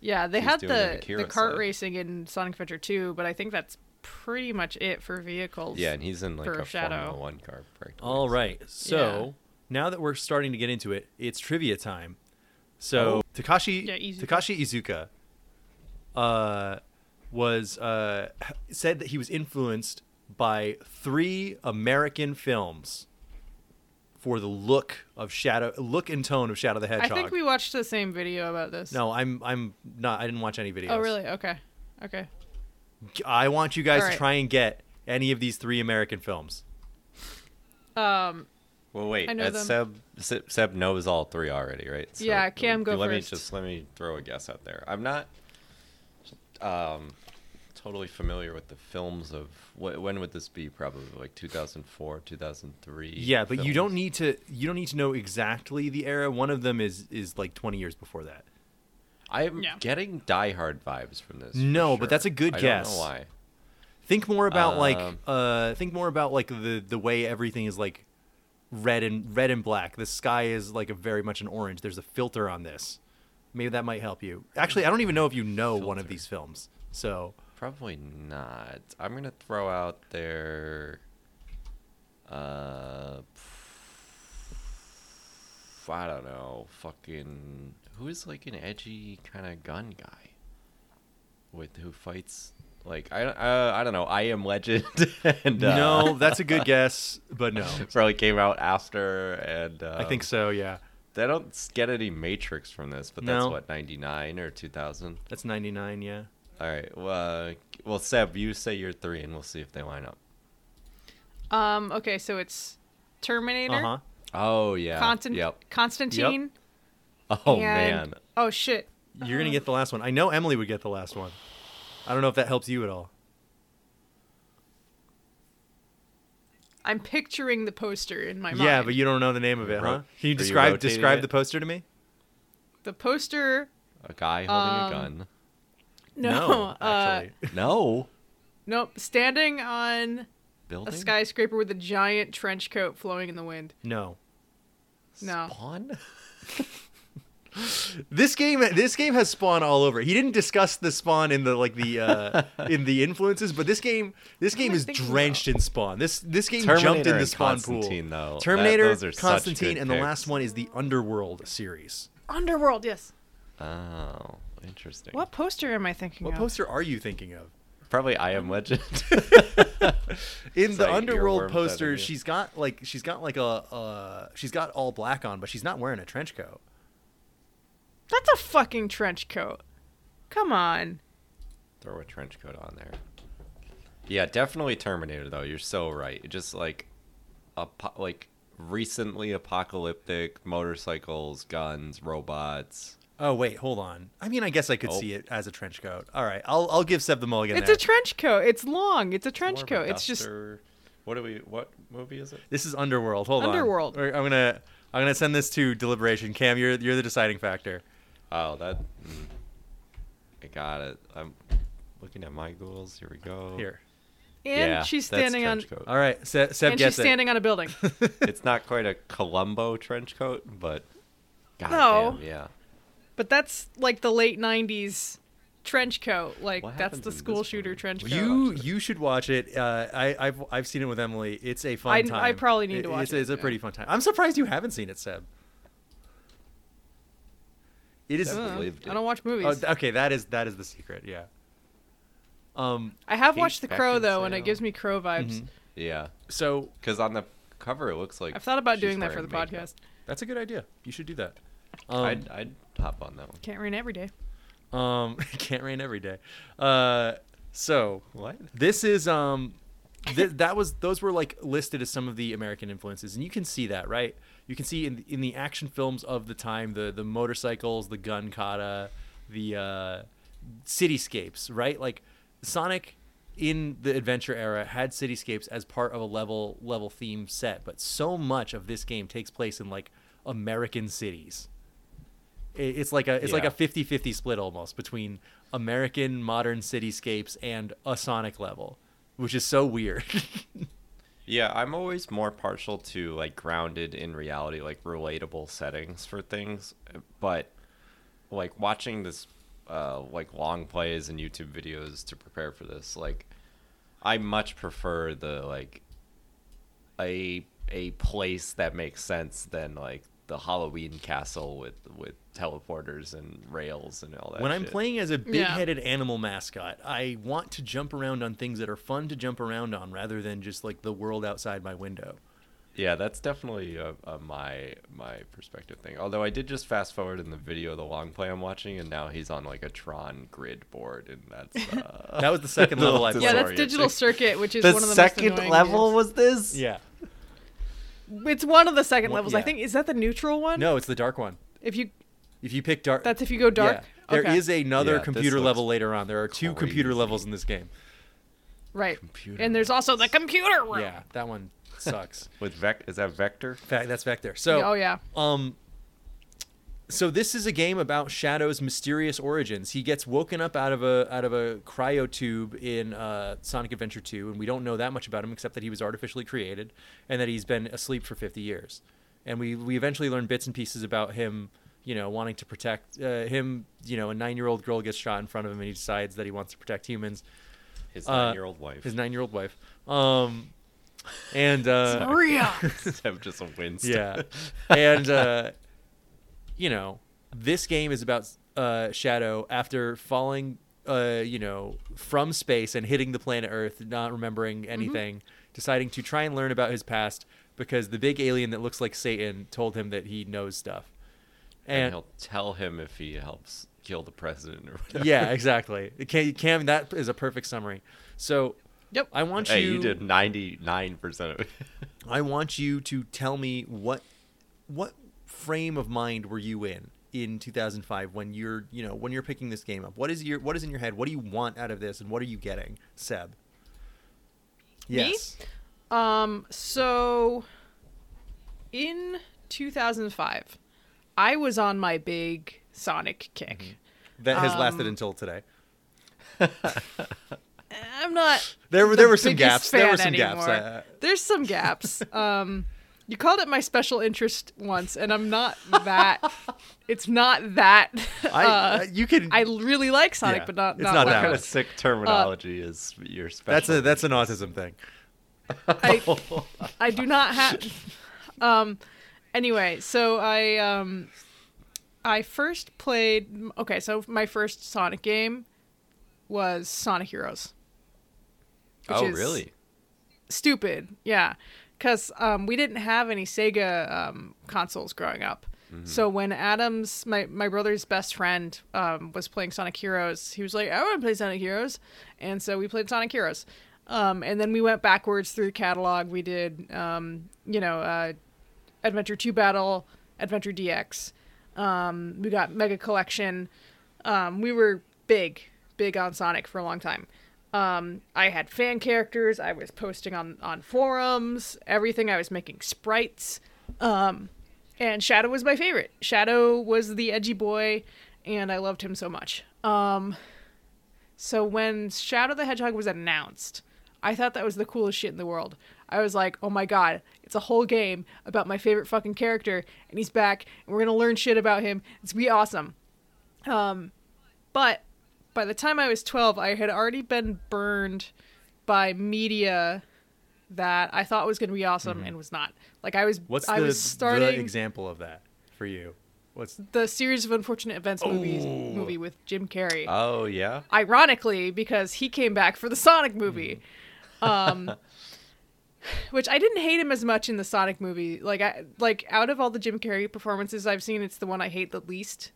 Yeah, they had the, the kart racing in Sonic Adventure two, but I think that's pretty much it for vehicles. Yeah, and he's in like a Shadow. Formula One car practically. All right, so yeah. Now that we're starting to get into it, it's trivia time. So oh. Takashi yeah, Iizuka. Takashi Iizuka uh, was uh, said that he was influenced by three American films for the look of Shadow, look and tone of Shadow the Hedgehog. I think we watched the same video about this. No, I'm I'm not. I didn't watch any videos. Oh, really? Okay. Okay. I want you guys right. to try and get any of these three American films. Um. Well, wait. I know Seb, Seb, Seb knows all three already, right? So yeah, Cam, go let first. Let me just let me throw a guess out there. I'm not um, totally familiar with the films of... When would this be? Probably like two thousand four, two thousand three. Yeah, but films. you don't need to. You don't need to know exactly the era. One of them is is like twenty years before that. I'm yeah. getting Die Hard vibes from this. No, sure. But that's a good I guess. I don't know why. Think more about um, like. Uh, think more about like the the way everything is like red and red and black. The sky is like a very much an orange. There's a filter on this. Maybe that might help you. Actually, I don't even know if you know filter. one of these films. So. Probably not. I'm going to throw out their... Uh, I don't know. Fucking... Who is like an edgy kind of gun guy? With who fights... Like, I, uh, I don't know. I Am Legend. and uh, No, that's a good guess, but no. Probably came out after and... Um, I think so, yeah. I don't get any Matrix from this, but that's no. what, ninety-nine or two thousand? That's ninety-nine, yeah. All right. Well, uh, well, Seb, you say you're three, and we'll see if they line up. Um. Okay. So it's Terminator. Uh huh. Oh yeah. Constant- yep. Constantine. Yep. Oh and... man. Oh shit. You're gonna get the last one. I know Emily would get the last one. I don't know if that helps you at all. I'm picturing the poster in my mind. Yeah, but you don't know the name of it, Ro- huh? Can you describe you describe it? The poster to me? The poster. A guy holding um, a gun. No, no, actually. Uh, no. Nope. Standing on Building? a skyscraper with a giant trench coat flowing in the wind. No. No. Spawn? This game this game has Spawn all over. He didn't discuss the Spawn in the like the uh, in the influences, but this game this game is drenched about? in Spawn. This this game Terminator jumped in the Spawn Constantine, pool. Though. Terminator, that, Constantine, and picks. The last one is the Underworld series. Underworld, yes. Oh. Interesting. What poster am I thinking what of? What poster are you thinking of? Probably I Am Legend. In it's the like Underworld poster, she's got like she's got like a uh, she's got all black on, but she's not wearing a trench coat. That's a fucking trench coat. Come on. Throw a trench coat on there. Yeah, definitely Terminator though. You're so right. Just like a apo- like recently apocalyptic motorcycles, guns, robots. Oh, wait, hold on. I mean, I guess I could oh. see it as a trench coat. All right, I'll I'll give Seb the mulligan It's there. a trench coat. It's long. It's a trench coat. It's just... What do we? What movie is it? This is Underworld. Hold Underworld. on. Underworld. I'm gonna I'm gonna send this to deliberation. Cam, you're you're the deciding factor. Oh, that. I got it. I'm looking at my goals. Here we go. Here. And yeah, she's standing on. Coat. All right, Seb, Seb gets it. And she's standing on a building. It's not quite a Columbo trench coat, but. God no. Damn, yeah. But that's like the late nineties trench coat. Like that's the school shooter trench coat. You you should watch it. Uh, I I've I've seen it with Emily. It's a fun I, time. I probably need it, to watch it's, it. It's a yeah. pretty fun time. I'm surprised you haven't seen it, Seb. It is. I don't, I don't watch movies. Oh, okay, that is that is the secret. Yeah. Um, I have watched The Crow though, and it gives me Crow vibes. Mm-hmm. Yeah. So because on the cover it looks like I've thought about doing that for the makeup. podcast. That's a good idea. You should do that. Um, I'd, I'd hop on that one. Can't rain every day. Um, can't rain every day. Uh, so what? This is um, th- that was those were like listed as some of the American influences, and you can see that, right? You can see in in the action films of the time, the the motorcycles, the gun kata, the uh, cityscapes, right? Like Sonic in the adventure era had cityscapes as part of a level level theme set, but so much of this game takes place in like American cities. It's like a it's yeah. like a fifty-fifty split almost between American modern cityscapes and a Sonic level, which is so weird. Yeah, I'm always more partial to like grounded in reality, like relatable settings for things. But like watching this uh, like long plays and YouTube videos to prepare for this. Like, I much prefer the like a a place that makes sense than like the Halloween castle with with teleporters and rails and all that. When shit. I'm playing as a big-headed yeah. animal mascot, I want to jump around on things that are fun to jump around on rather than just like the world outside my window. Yeah, that's definitely a, a my my perspective thing. Although I did just fast forward in the video of the long play I'm watching, and now he's on like a Tron grid board, and that's uh, that was the second level. I yeah, that's digital circuit, which is the one of the second most level games. Was this? Yeah, it's one of the second one, levels. Yeah. I think is that the neutral one? No, it's the dark one. If you if you pick dark, that's if you go dark. Yeah. Okay. There is another yeah, computer level later on. There are two crazy. computer levels in this game. Right, computer and there's levels. also the computer one. Yeah, that one. Sucks. With Vec, is that Vector? That's Vector. So, oh yeah. Um. So this is a game about Shadow's mysterious origins. He gets woken up out of a out of a cryo tube in uh, Sonic Adventure two, and we don't know that much about him except that he was artificially created, and that he's been asleep for fifty years. And we we eventually learn bits and pieces about him, you know, wanting to protect uh, him. You know, a nine-year-old girl gets shot in front of him, and he decides that he wants to protect humans. His uh, nine-year-old wife. His nine-year-old wife. Um. And uh I'm just a wince. Yeah. And uh you know, this game is about uh Shadow after falling uh you know from space and hitting the planet Earth, not remembering anything, mm-hmm. deciding to try and learn about his past because the big alien that looks like Satan told him that he knows stuff. And, and he'll tell him if he helps kill the president or whatever. Yeah, exactly. Cam, Cam, that is a perfect summary. So Yep. I want hey, you. Hey, you did ninety-nine percent of it. I want you to tell me what, what frame of mind were you in in two thousand five when you're, you know, when you're picking this game up? What is your, what is in your head? What do you want out of this, and what are you getting, Seb? Yes. Me? Um. So, in two thousand five, I was on my big Sonic kick. Mm-hmm. That has um, lasted until today. I'm not. There were the there were some gaps. There were some anymore. gaps. Uh, There's some gaps. Um, you called it my special interest once, and I'm not that. It's not that. Uh, I uh, you can. I really like Sonic, yeah, but not. It's not, not that. Kind of sick terminology uh, is your special. That's a that's an autism thing. I I do not have. Um, anyway, so I um, I first played. Okay, so my first Sonic game was Sonic Heroes. Which oh, is really? Stupid, yeah. Because um, we didn't have any Sega um, consoles growing up. Mm-hmm. So when Adam's, my, my brother's best friend, um, was playing Sonic Heroes, he was like, I want to play Sonic Heroes. And so we played Sonic Heroes. Um, and then we went backwards through the catalog. We did, um, you know, uh, Adventure two Battle, Adventure D X. Um, we got Mega Collection. Um, we were big, big on Sonic for a long time. Um, I had fan characters, I was posting on, on forums, everything, I was making sprites, um, and Shadow was my favorite. Shadow was the edgy boy, and I loved him so much. Um, so when Shadow the Hedgehog was announced, I thought that was the coolest shit in the world. I was like, oh my god, it's a whole game about my favorite fucking character, and he's back, and we're gonna learn shit about him, it's gonna be awesome. Um, but... By the time I was twelve, I had already been burned by media that I thought was going to be awesome mm-hmm. and was not. Like I was, What's I the, was starting. What's the example of that for you? What's the Series of Unfortunate Events oh. movies, movie with Jim Carrey? Oh yeah. Ironically, because he came back for the Sonic movie, mm. um, which I didn't hate him as much in the Sonic movie. Like I like out of all the Jim Carrey performances I've seen, it's the one I hate the least.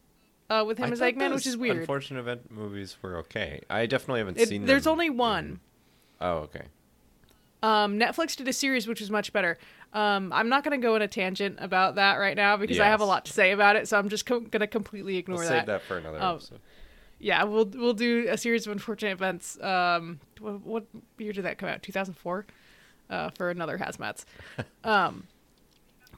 Uh, with him I as Eggman, which is weird. Unfortunate Event movies were okay. I definitely haven't it, seen. There's them. only one. Mm. Oh, okay. Um, Netflix did a series which was much better. Um, I'm not going to go on a tangent about that right now because yes. I have a lot to say about it. So I'm just co- going to completely ignore we'll that. Save that for another um, episode. Yeah, we'll we'll do a Series of Unfortunate Events. Um, what, what year did that come out? two thousand four uh, for another Hazmats. um,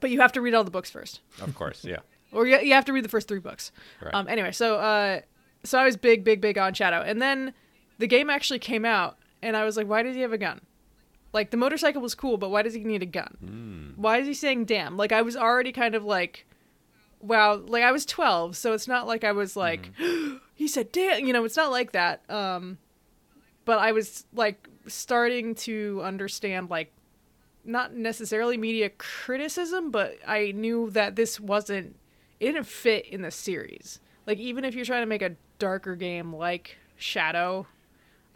but you have to read all the books first. Of course, yeah. Or you have to read the first three books. Right. Um, anyway, so uh, so I was big, big, big on Shadow. And then the game actually came out, and I was like, why does he have a gun? Like, the motorcycle was cool, but why does he need a gun? Mm. Why is he saying damn? Like, I was already kind of like, wow. Like, I was twelve, so it's not like I was like, mm-hmm. he said, damn, you know, it's not like that. Um, but I was like starting to understand, like, not necessarily media criticism, but I knew that this wasn't, it didn't fit in the series. Like, even if you're trying to make a darker game like Shadow,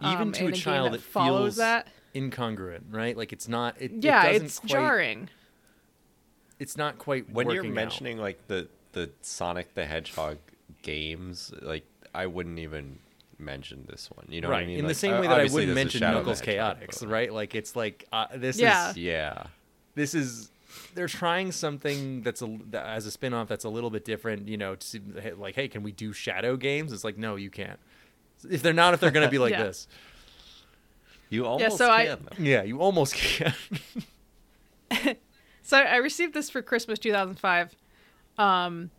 even um, to a child, it follows feels that incongruent, right? Like, it's not, it, yeah, it doesn't it's quite, jarring. It's not quite when you're mentioning out. like the the Sonic the Hedgehog games. Like, I wouldn't even mention this one. You know right. what I mean? In like, the same way that I wouldn't mention Knuckles Chaotix, right? Like, it's like uh, this yeah. is yeah. This is they're trying something that's a, as a spin-off that's a little bit different. You know, to, like, hey, can we do Shadow games? It's like, no, you can't. If they're not, if they're going to be like yeah. this, you almost yeah, so can. I, yeah, you almost can. So I received this for Christmas two thousand five, um,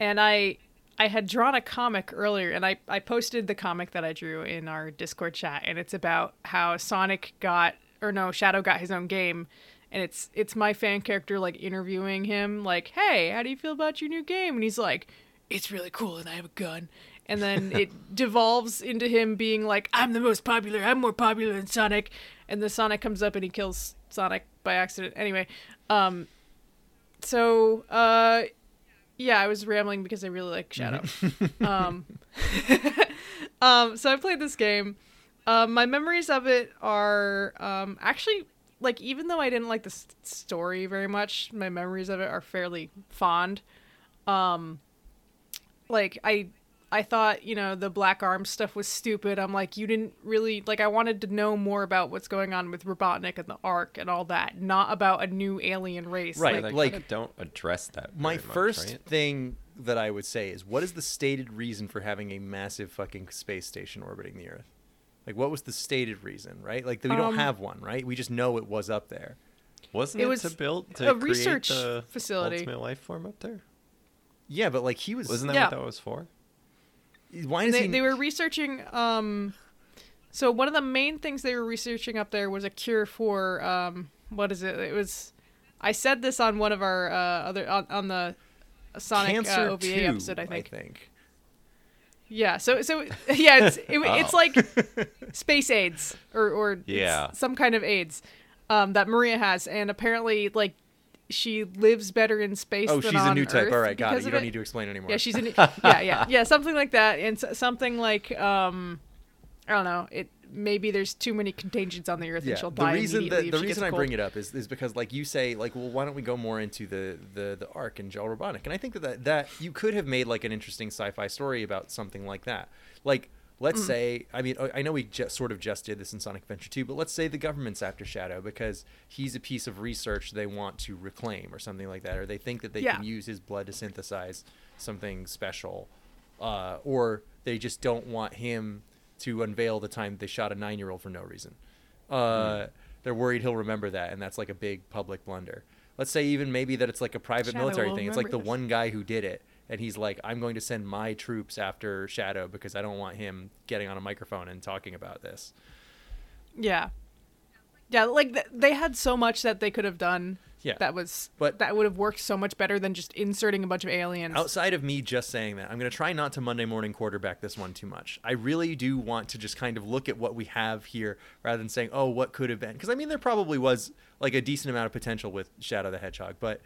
and I I had drawn a comic earlier, and I, I posted the comic that I drew in our Discord chat, and it's about how Sonic got, or no, Shadow got his own game, and it's it's my fan character, like, interviewing him, like, hey, how do you feel about your new game? And he's like, it's really cool, and I have a gun. And then it devolves into him being like, I'm the most popular, I'm more popular than Sonic. And the Sonic comes up and he kills Sonic by accident. Anyway, um, so, uh, yeah, I was rambling because I really like Shadow. um, um, so I played this game. Um, my memories of it are um, actually, like, even though I didn't like the s- story very much, my memories of it are fairly fond. Um, like, I... I thought, you know, the black arm stuff was stupid. I'm like, you didn't really... Like, I wanted to know more about what's going on with Robotnik and the Ark and all that, not about a new alien race. Right, like... like, like don't address that. My much, first right? thing that I would say is, what is the stated reason for having a massive fucking space station orbiting the Earth? Like, what was the stated reason, right? Like, we don't um, have one, right? We just know it was up there. Wasn't it, it was to build, to a create research the facility. Ultimate life form up there? Yeah, but, like, he was... Wasn't that yeah. what that was for? Why does they, he... they were researching um so one of the main things they were researching up there was a cure for um what is it it was I said this on one of our uh, other on, on the Sonic uh, O V A two, episode I think. I think yeah so so yeah it's it, oh. it's like space AIDS or or yeah. some kind of AIDS um that Maria has, and apparently like she lives better in space oh, than on Earth. Oh, she's a new type. All right, got it. You don't it. need to explain anymore. Yeah, she's a new... Yeah, yeah. Yeah, something like that. And so, something like, um, I don't know, It maybe there's too many contagions on the Earth yeah. and she'll the die reason immediately that, The reason I cold. bring it up is, is because, like, you say, like, well, why don't we go more into the, the, the Ark and Jal Robotnik? And I think that, that that you could have made, like, an interesting sci-fi story about something like that. Like, let's mm. say, I mean, I know we just sort of just did this in Sonic Adventure two, but let's say the government's after Shadow because he's a piece of research they want to reclaim or something like that, or they think that they yeah. can use his blood to synthesize something special, uh, or they just don't want him to unveil the time they shot a nine-year-old for no reason. Uh, mm. They're worried he'll remember that, and that's like a big public blunder. Let's say even maybe that it's like a private Shadow military thing. It's like the this. one guy who did it. And he's like, I'm going to send my troops after Shadow because I don't want him getting on a microphone and talking about this. Yeah. Yeah, like, th- they had so much that they could have done yeah. that was but that would have worked so much better than just inserting a bunch of aliens. Outside of me just saying that, I'm going to try not to Monday morning quarterback this one too much. I really do want to just kind of look at what we have here rather than saying, oh, what could have been? Because, I mean, there probably was, like, a decent amount of potential with Shadow the Hedgehog, but...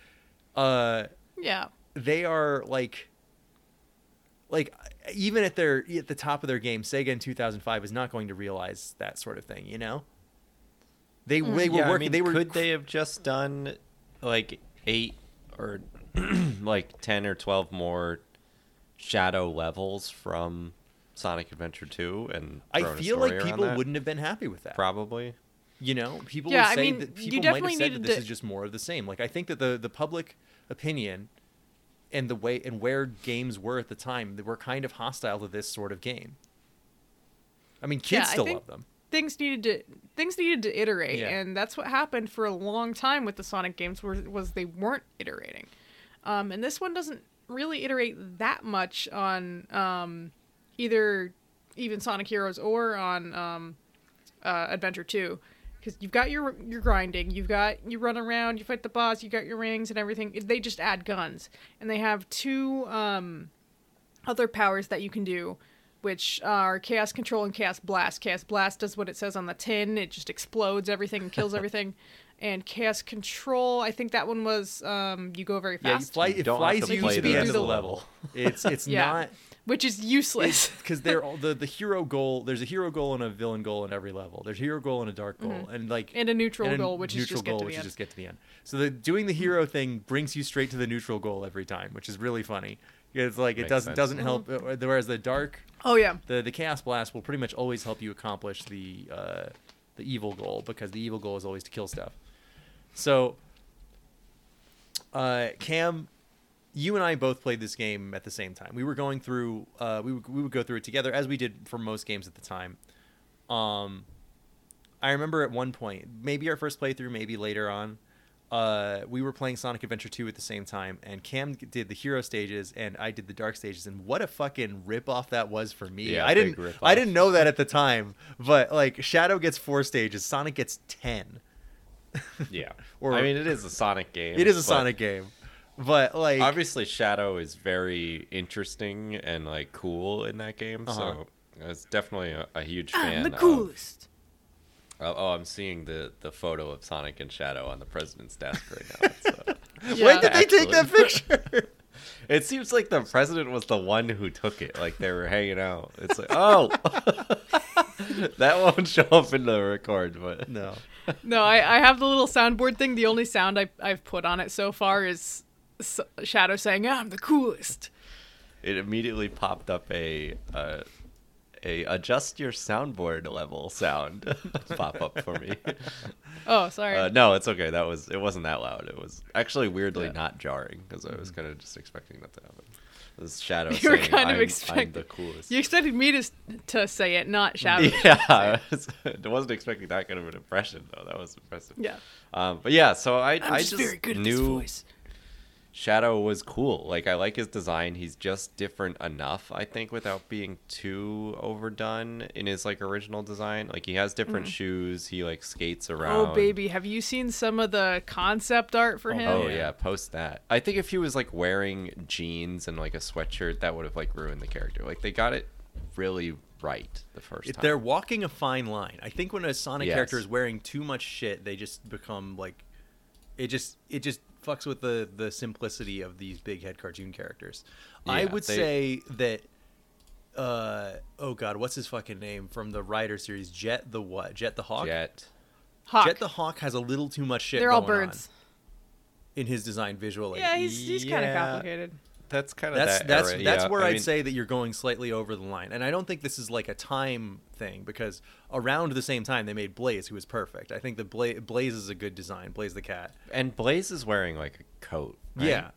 uh Yeah. They are like, like even at their at the top of their game, Sega in two thousand five is not going to realize that sort of thing. You know, they mm. they were yeah, working. I mean, they were. Could they have just done like eight or like ten or twelve more Shadow levels from Sonic Adventure two? And I feel like people wouldn't have been happy with that. Probably, you know, people yeah, would say I mean, that people might have said that this to... is just more of the same. Like, I think that the the public opinion. And the way and where games were at the time, they were kind of hostile to this sort of game. I mean, kids yeah, still love them. Things needed to things needed to iterate, yeah. and that's what happened for a long time with the Sonic games. Was, was they weren't iterating, um, and this one doesn't really iterate that much on um, either even Sonic Heroes or on um, uh, Adventure two. Because you've got your your grinding, you've got you run around, you fight the boss, you got your rings and everything. They just add guns, and they have two um, other powers that you can do which are Chaos Control and Chaos Blast. Chaos Blast does what it says on the tin. It just explodes everything and kills everything. And Chaos Control, I think that one was um, you go very fast. Yeah, you fly, it flies you to the end of the level. It's it's yeah. not... Which is useless. Because they're all, the, the hero goal, there's a hero goal and a villain goal in every level. There's a hero goal and a dark goal. Mm-hmm. And like and a neutral and a goal, which, neutral is, just goal, which is just get to the end. So the, doing the hero thing brings you straight to the neutral goal every time, which is really funny. It's like it Makes doesn't sense. doesn't help. Mm-hmm. Whereas the dark, oh yeah, the, the Chaos Blast will pretty much always help you accomplish the uh, the evil goal, because the evil goal is always to kill stuff. So, uh, Cam, you and I both played this game at the same time. We were going through. Uh, we would, we would go through it together, as we did for most games at the time. Um, I remember at one point, maybe our first playthrough, maybe later on. Uh, we were playing Sonic Adventure two at the same time, and Cam did the hero stages, and I did the dark stages. And what a fucking ripoff that was for me! Yeah, I didn't, I didn't know that at the time, but like Shadow gets four stages, Sonic gets ten. Yeah, or I mean, it is a Sonic game. It is a Sonic game, but like obviously Shadow is very interesting and like cool in that game. Uh-huh. So I was definitely a, a huge I'm fan. The coolest. Of, Oh, I'm seeing the, the photo of Sonic and Shadow on the president's desk right now. Uh, yeah. When did they Actually. take that picture? It seems like the president was the one who took it. Like they were hanging out. It's like, oh, that won't show up in the record, but no. No, I, I have the little soundboard thing. The only sound I, I've put on it so far is Shadow saying, oh, I'm the coolest. It immediately popped up a... Uh, A adjust your soundboard level sound pop up for me. Oh, sorry. Uh, no, it's okay. That was it. Wasn't that loud? It was actually weirdly yeah. not jarring, because I was kind of just expecting that to happen. This Shadow. You saying, were kind I'm, of expecting the coolest. You expected me to to say it, not Shadow. Yeah, I wasn't, wasn't expecting that kind of an impression though. That was impressive. Yeah. Um, but yeah, so I I'm I just, just very good knew. At this voice. Shadow was cool. Like, I like his design. He's just different enough, I think, without being too overdone in his, like, original design. Like, he has different mm-hmm. shoes. He, like, skates around. Oh, baby. Have you seen some of the concept art for oh, him? Oh, yeah. Post that. I think if he was, like, wearing jeans and, like, a sweatshirt, that would have, like, ruined the character. Like, they got it really right the first if time. They're walking a fine line. I think when a Sonic yes. character is wearing too much shit, they just become, like... It just... It just... fucks with the the simplicity of these big head cartoon characters. Yeah, I would they... say that uh oh god what's his fucking name from the Rider series, Jet the what Jet the Hawk Jet Hawk. Jet the Hawk has a little too much shit they're going all birds on in his design visually. Yeah, he's he's yeah. kind of complicated. That's kind of that's that that's era. that's yeah. where I I'd mean... say that you're going slightly over the line, and I don't think this is like a time thing, because around the same time they made Blaze, who was perfect. I think the Bla- Blaze is a good design. Blaze the cat, and Blaze is wearing like a coat. Right? Yeah,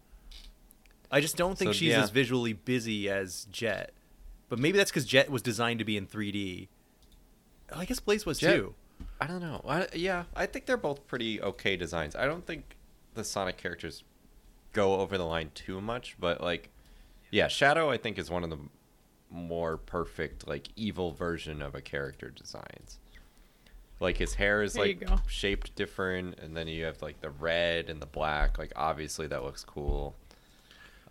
I just don't think so, she's yeah. as visually busy as Jet, but maybe that's because Jet was designed to be in three D. Oh, I guess Blaze was Jet, too. I don't know. I, yeah, I think they're both pretty okay designs. I don't think the Sonic characters go over the line too much, but like yeah Shadow I think is one of the more perfect like evil version of a character designs. Like his hair is there like shaped different, and then you have like the red and the black, like obviously that looks cool.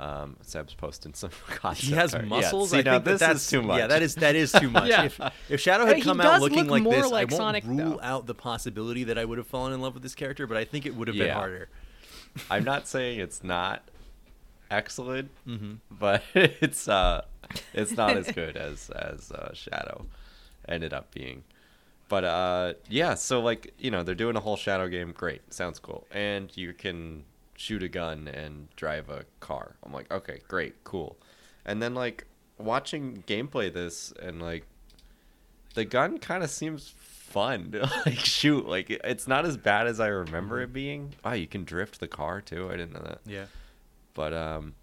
um Seb's posting some concept he has art. muscles yeah, see, I think that that's too much. Yeah, that is that is too much. yeah. if, if Shadow had come out looking look like this like I won't Sonic, rule though. out the possibility that I would have fallen in love with this character, but I think it would have yeah. been harder. I'm not saying it's not excellent, mm-hmm. but it's uh, it's not as good as as uh, Shadow ended up being. But uh, yeah, so like you know, they're doing a whole Shadow game. Great, sounds cool, and you can shoot a gun and drive a car. I'm like, okay, great, cool. And then like watching gameplay this, and like the gun kind of seems fun. Like shoot, like it's not as bad as I remember it being. Oh, you can drift the car too. I didn't know that. Yeah, but um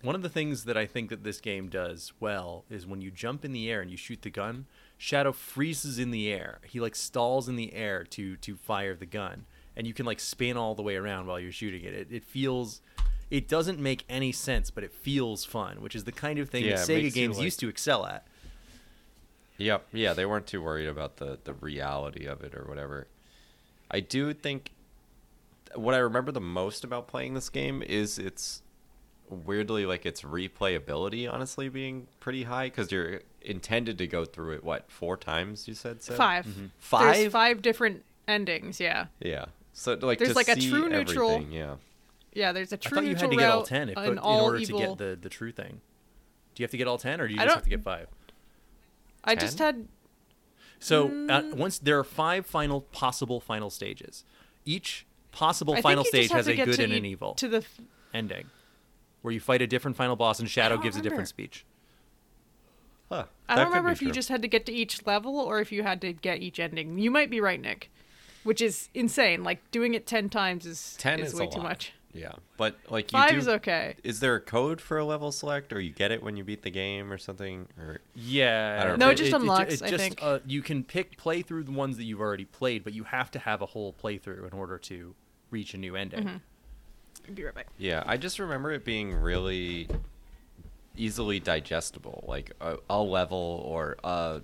one of the things that I think that this game does well is when you jump in the air and you shoot the gun, Shadow freezes in the air. He like stalls in the air to to fire the gun, and you can like spin all the way around while you're shooting it. It, it feels it doesn't make any sense, but it feels fun, which is the kind of thing yeah, that Sega games like... used to excel at. Yep. Yeah, they weren't too worried about the, the reality of it or whatever. I do think what I remember the most about playing this game is it's weirdly like its replayability honestly being pretty high, because you're intended to go through it, what, four times, you said? So? Five. Mm-hmm. Five? There's five different endings, yeah. Yeah. So, like, there's to like see a true neutral. Yeah. Yeah, there's a true neutral. I thought you had to get all ten if, in order evil... to get the, the true thing. Do you have to get all ten, or do you just have to get five? I ten? Just had. So, mm. uh, once there are five final possible final stages. Each possible I final stage has a good and e- an evil to the f- ending, where you fight a different final boss and Shadow gives remember. a different speech. Huh, I don't remember if true. you just had to get to each level or if you had to get each ending. You might be right, Nick, which is insane. Like, doing it ten times is, ten is, is way too lot. much. Yeah, but like you five do, is okay. Is there a code for a level select, or you get it when you beat the game, or something? Or yeah, I don't know. No, it just it, unlocks. It, it, it I just, think uh, you can pick play through the ones that you've already played, but you have to have a whole playthrough in order to reach a new ending. Mm-hmm. Be right back. Yeah, I just remember it being really easily digestible, like a, a level or a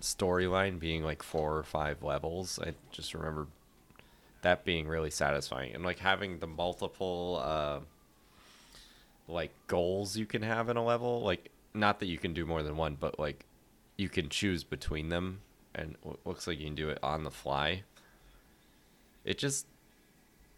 storyline being like four or five levels. I just remember that being really satisfying, and like having the multiple uh like goals you can have in a level, like not that you can do more than one, but like you can choose between them, and it looks like you can do it on the fly. It just,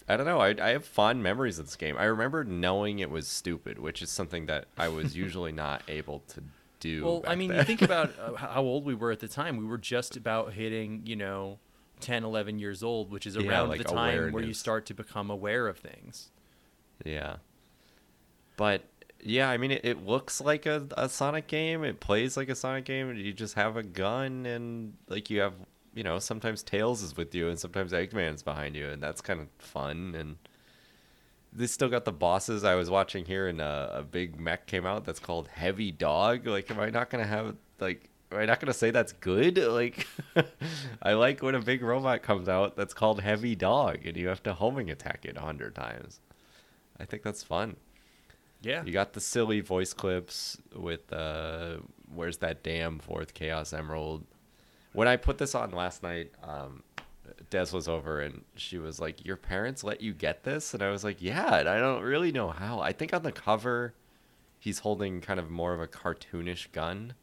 I don't know, I, I have fond memories of this game. I remember knowing it was stupid, which is something that I was usually not able to do. Well, I mean, you think about how old we were at the time. We were just about hitting, you know, ten, eleven years old, which is around yeah, like the time awareness. where you start to become aware of things. Yeah. But, yeah, I mean, it, it looks like a, a Sonic game. It plays like a Sonic game. You just have a gun, and, like, you have, you know, sometimes Tails is with you, and sometimes Eggman's behind you, and that's kind of fun. And they still got the bosses. I was watching here, and uh, a big mech came out that's called Heavy Dog. Like, am I not going to have, like... Am I not going to say that's good? Like, I like when a big robot comes out that's called Heavy Dog, and you have to homing attack it a hundred times. I think that's fun. Yeah. You got the silly voice clips with uh, Where's That Damn Fourth Chaos Emerald. When I put this on last night, um, Des was over, and she was like, your parents let you get this? And I was like, yeah, and I don't really know how. I think on the cover, he's holding kind of more of a cartoonish gun,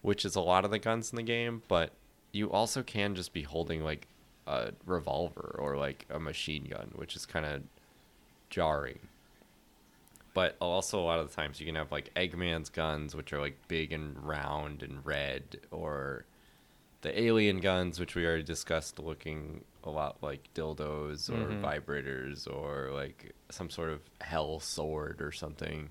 which is a lot of the guns in the game, but you also can just be holding, like, a revolver or, like, a machine gun, which is kind of jarring. But also a lot of the times you can have, like, Eggman's guns, which are, like, big and round and red, or the alien guns, which we already discussed, looking a lot like dildos or mm-hmm. vibrators or, like, some sort of hell sword or something.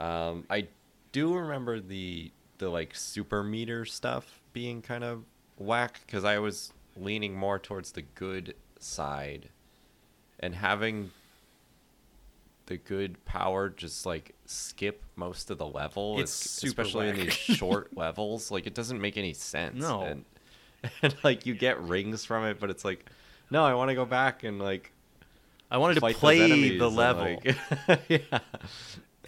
Um, I do remember the... the like super meter stuff being kind of whack, because I was leaning more towards the good side, and having the good power just like skip most of the level, it's super especially whack. In these short levels, like it doesn't make any sense. No, and, and like you get rings from it, but it's like, no, I want to go back and like I wanted to play the level. And, like, yeah.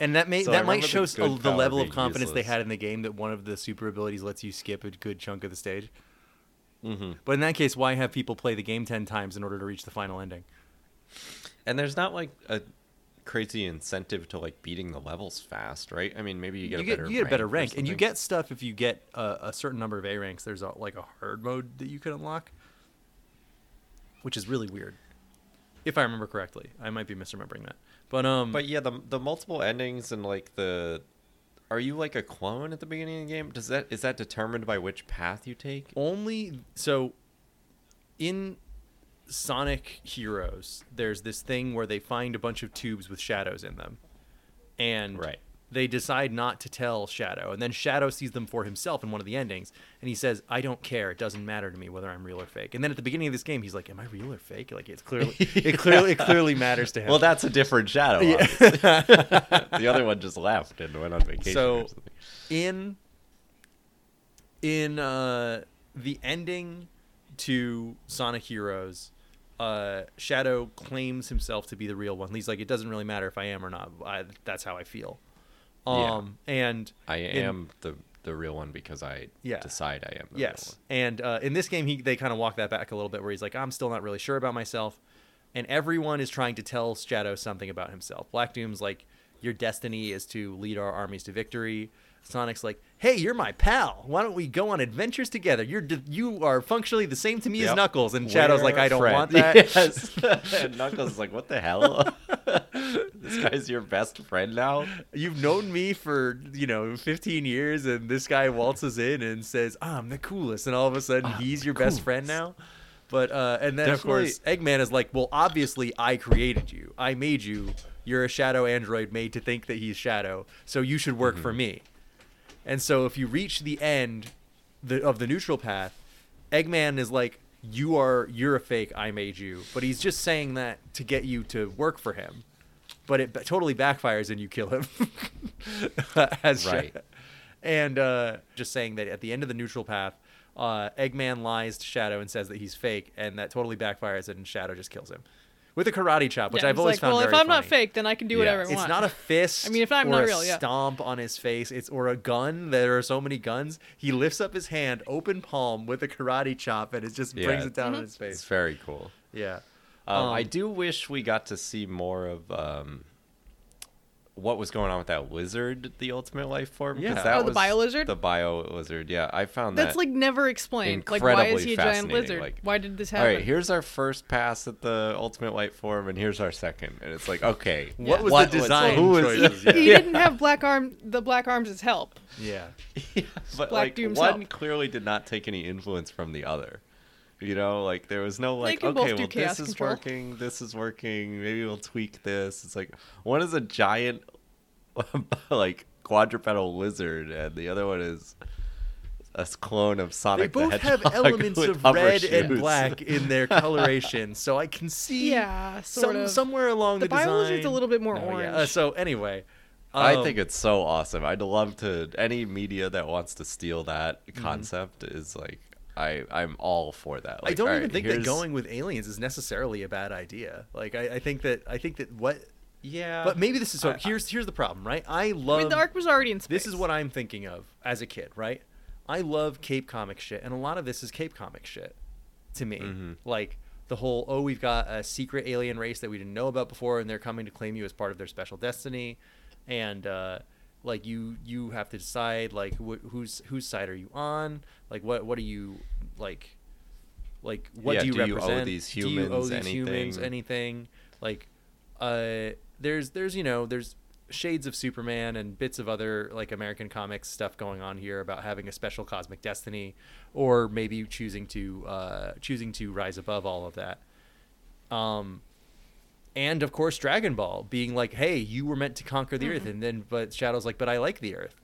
And that may so that might show the, the level of confidence useless. they had in the game, that one of the super abilities lets you skip a good chunk of the stage. Mm-hmm. But in that case, why have people play the game ten times in order to reach the final ending? And there's not like a crazy incentive to like beating the levels fast, right? I mean, maybe you get you a get, better rank. You get rank a better rank, and you get stuff if you get a, a certain number of A ranks. There's a, like a hard mode that you can unlock, which is really weird. If I remember correctly, I might be misremembering that. But um, but yeah, the the multiple endings and like the, are you like a clone at the beginning of the game? Does that is that determined by which path you take? Only so, in Sonic Heroes, there's this thing where they find a bunch of tubes with shadows in them, and right. they decide not to tell Shadow, and then Shadow sees them for himself in one of the endings, and he says, I don't care, it doesn't matter to me whether I'm real or fake. And then at the beginning of this game, he's like, am I real or fake? Like, it's clearly it clearly it clearly matters to him. Well, that's a different Shadow, obviously. The other one just left and went on vacation. So or something. in in uh, the ending to Sonic Heroes, uh, Shadow claims himself to be the real one. He's like, it doesn't really matter if I am or not, I, that's how I feel. Um, yeah. and I am in, the, the real one because I yeah. decide I am. The yes. Real one. And, uh, in this game, he, they kind of walk that back a little bit where he's like, I'm still not really sure about myself. And everyone is trying to tell Shadow something about himself. Black Doom's like, your destiny is to lead our armies to victory. Sonic's like, hey, you're my pal. Why don't we go on adventures together? You're you are functionally the same to me yep. as Knuckles. And Shadow's We're like, I don't friend. want that. Yes. And Knuckles is like, what the hell? This guy's your best friend now? You've known me for, you know, fifteen years, and this guy waltzes in and says, I'm the coolest. And all of a sudden, I'm he's your coolest. best friend now? But uh, and then, Definitely. of course, Eggman is like, well, obviously, I created you. I made you. You're a Shadow android made to think that he's Shadow, so you should work mm-hmm. for me. And so if you reach the end the, of the neutral path, Eggman is like, you are, you're a fake, I made you. But he's just saying that to get you to work for him. But it b- totally backfires and you kill him. As right. Shadow. And uh, just saying that at the end of the neutral path, uh, Eggman lies to Shadow and says that he's fake, and that totally backfires and Shadow just kills him. With a karate chop, which yeah, I've always like, found well, very funny. Well, if I'm funny. not fake, then I can do whatever yeah. I want. It's not a fist I mean, if I'm or not real, a yeah. stomp on his face. It's or a gun. There are so many guns. He lifts up his hand, open palm, with a karate chop, and it just yeah. brings it down mm-hmm. on his face. It's very cool. Yeah. Um, um, I do wish we got to see more of um, what was going on with that lizard, the ultimate life form. Yeah. That oh, the bio-lizard? The bio-lizard, yeah. I found That's, that That's, like, never explained. Like, why is he a giant lizard? Like, why did this happen? All right, here's our first pass at the ultimate life form, and here's our second. And it's like, okay. yeah. What was what, the design was, like, choices? He, yeah. he yeah. didn't have black arm. the black arms as help. Yeah. yeah. But, black like, Doom's one help. clearly did not take any influence from the other. You know, like, there was no, like, okay, well, this is control. working, this is working, maybe we'll tweak this. It's like, one is a giant, like, quadrupedal lizard, and the other one is a clone of Sonic the Hedgehog. They both have elements of red shoes. and black in their coloration, so I can see yeah, sort some, of. somewhere along the, the design. The bio-lizard's a little bit more no, orange. Yeah. Uh, so, anyway... Um, I think it's so awesome. I'd love to... Any media that wants to steal that concept mm-hmm. is, like... I, I'm all for that. Like, I don't even right, think here's... that going with aliens is necessarily a bad idea. Like I, I think that I think that what Yeah. But maybe this is so I, here's here's the problem, right? I love I mean the A R C was already in space. This is what I'm thinking of as a kid, right? I love Cape Comic shit, and a lot of this is Cape Comic shit to me. Mm-hmm. Like the whole, oh, we've got a secret alien race that we didn't know about before and they're coming to claim you as part of their special destiny, and uh like you you have to decide like wh- whose whose side are you on, like what what are you like like what yeah, do you do represent you owe these humans, do you owe these anything? humans anything like uh there's there's you know there's shades of Superman and bits of other like American comics stuff going on here about having a special cosmic destiny or maybe choosing to uh choosing to rise above all of that. um And of course, Dragon Ball being like, "Hey, you were meant to conquer the mm-hmm. Earth," and then, but Shadow's like, "But I like the Earth,"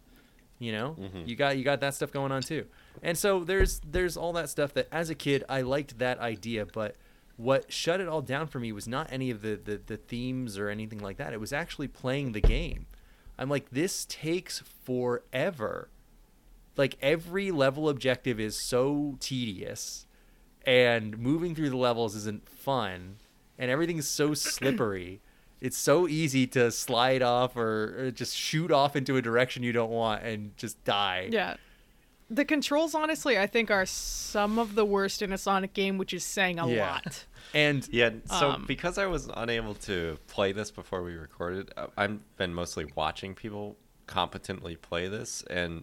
you know. Mm-hmm. You got you got that stuff going on too. And so there's there's all that stuff that, as a kid, I liked that idea. But what shut it all down for me was not any of the the, the themes or anything like that. It was actually playing the game. I'm like, this takes forever. Like every level objective is so tedious, and moving through the levels isn't fun. And everything's so slippery. It's so easy to slide off or, or just shoot off into a direction you don't want and just die. Yeah. The controls, honestly, I think are some of the worst in a Sonic game, which is saying a yeah. lot. And yeah, so um, because I was unable to play this before we recorded, I've been mostly watching people competently play this. And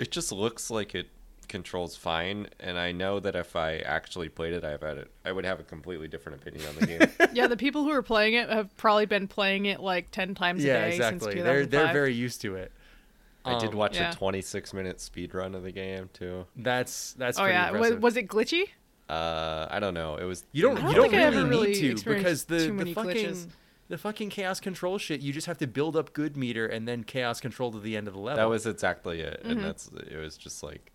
it just looks like it controls fine, and I know that if I actually played it, I've had it I would have a completely different opinion on the game. Yeah, the people who are playing it have probably been playing it like ten times yeah, a day exactly. since two thousand five. They're they're very used to it. Um, I did watch yeah. a twenty-six minute speed run of the game too. That's that's oh pretty yeah. Was, was it glitchy? Uh, I don't know. It was. You don't. don't you don't really, really need to because the, the fucking glitches. the fucking chaos control shit. You just have to build up good meter and then chaos control to the end of the level. That was exactly it, mm-hmm. and that's it was just like.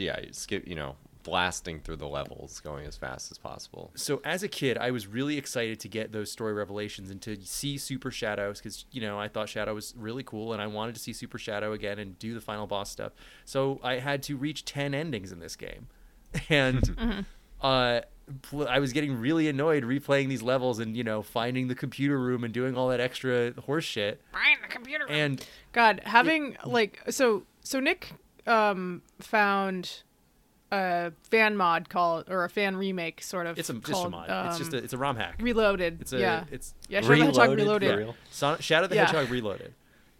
Yeah, you skip, you know, blasting through the levels, going as fast as possible. So as a kid, I was really excited to get those story revelations and to see Super Shadow because, you know, I thought Shadow was really cool and I wanted to see Super Shadow again and do the final boss stuff. So I had to reach ten endings in this game. And mm-hmm. uh, I was getting really annoyed replaying these levels and, you know, finding the computer room and doing all that extra horse shit. Brian, the computer room. And God, having, it, like, so so Nick... Um, found a fan mod called or a fan remake sort of. It's a, called, just a mod. Um, it's just a, it's a ROM hack. Reloaded. It's a, yeah. It's yeah. Shadow the Hedgehog Reloaded. Reloaded. Yeah. Son- Shadow the yeah. Hedgehog Reloaded.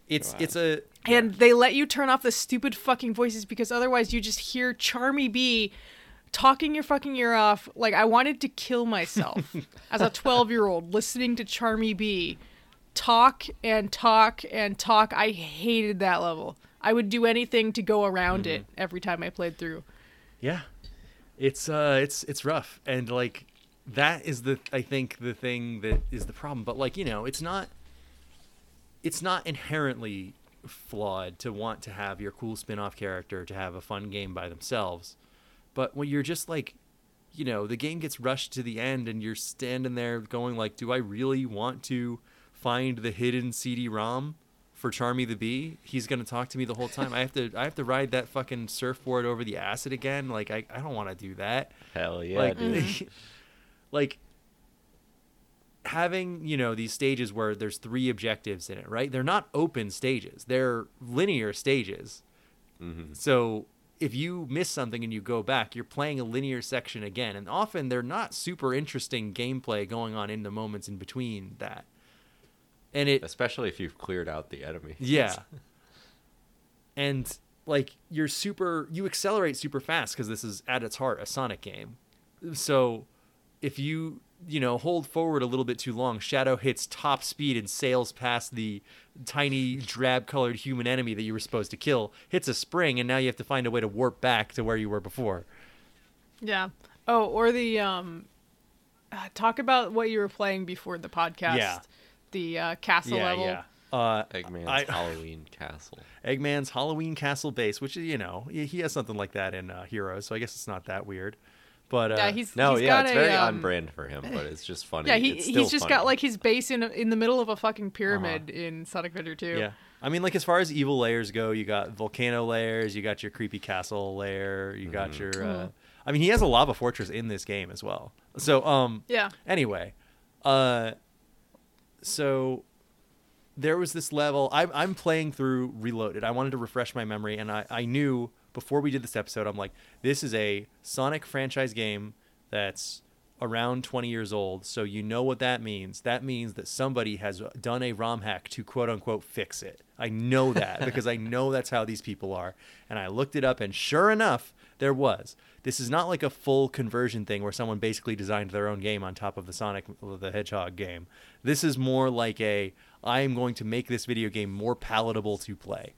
It's wow. it's a yeah. And they let you turn off the stupid fucking voices because otherwise you just hear Charmy Bee talking your fucking ear off. Like, I wanted to kill myself as a twelve-year-old listening to Charmy Bee talk and talk and talk. I hated that level. I would do anything to go around mm-hmm. it every time I played through. Yeah. It's uh it's it's rough. And like that is the I think the thing that is the problem. But like, you know, it's not it's not inherently flawed to want to have your cool spin-off character to have a fun game by themselves. But when you're just like, you know, the game gets rushed to the end and you're standing there going like, do I really want to find the hidden C D ROM for Charmy the Bee? He's going to talk to me the whole time. I have to I have to ride that fucking surfboard over the acid again. Like, I, I don't want to do that. Hell yeah, like, dude. Like, having, you know, these stages where there's three objectives in it, right? They're not open stages. They're linear stages. Mm-hmm. So if you miss something and you go back, you're playing a linear section again. And often they're not super interesting gameplay going on in the moments in between that. And it, especially if you've cleared out the enemy. Yeah. And like you're super, you accelerate super fast because this is at its heart a Sonic game. So if you, you know, hold forward a little bit too long, Shadow hits top speed and sails past the tiny drab colored human enemy that you were supposed to kill, hits a spring, and now you have to find a way to warp back to where you were before. Yeah. Oh, or the, um, talk about what you were playing before the podcast. Yeah. The uh, castle yeah, level. Yeah, yeah. Uh, Eggman's I, Halloween Castle. Eggman's Halloween Castle base, which, you know, he has something like that in uh, Heroes, so I guess it's not that weird. But uh, yeah, he's, no, he's yeah, got it's a, very um, on brand for him, but it's just funny. Yeah, he, it's still he's just funny. Got like his base in in the middle of a fucking pyramid uh-huh. in Sonic Adventure two. Yeah, I mean, like as far as evil layers go, you got volcano layers, you got your creepy castle layer, you mm-hmm. got your. Uh, mm-hmm. I mean, he has a lava fortress in this game as well. So um. Yeah. Anyway, uh. So there was this level. I'm, I'm playing through Reloaded. I wanted to refresh my memory, and I, I knew before we did this episode, I'm like, this is a Sonic franchise game that's around twenty years old, so you know what that means. That means that somebody has done a ROM hack to quote-unquote fix it. I know that because I know that's how these people are. And I looked it up, and sure enough, there was. This is not like a full conversion thing where someone basically designed their own game on top of the Sonic the Hedgehog game. This is more like a, I am going to make this video game more palatable to play.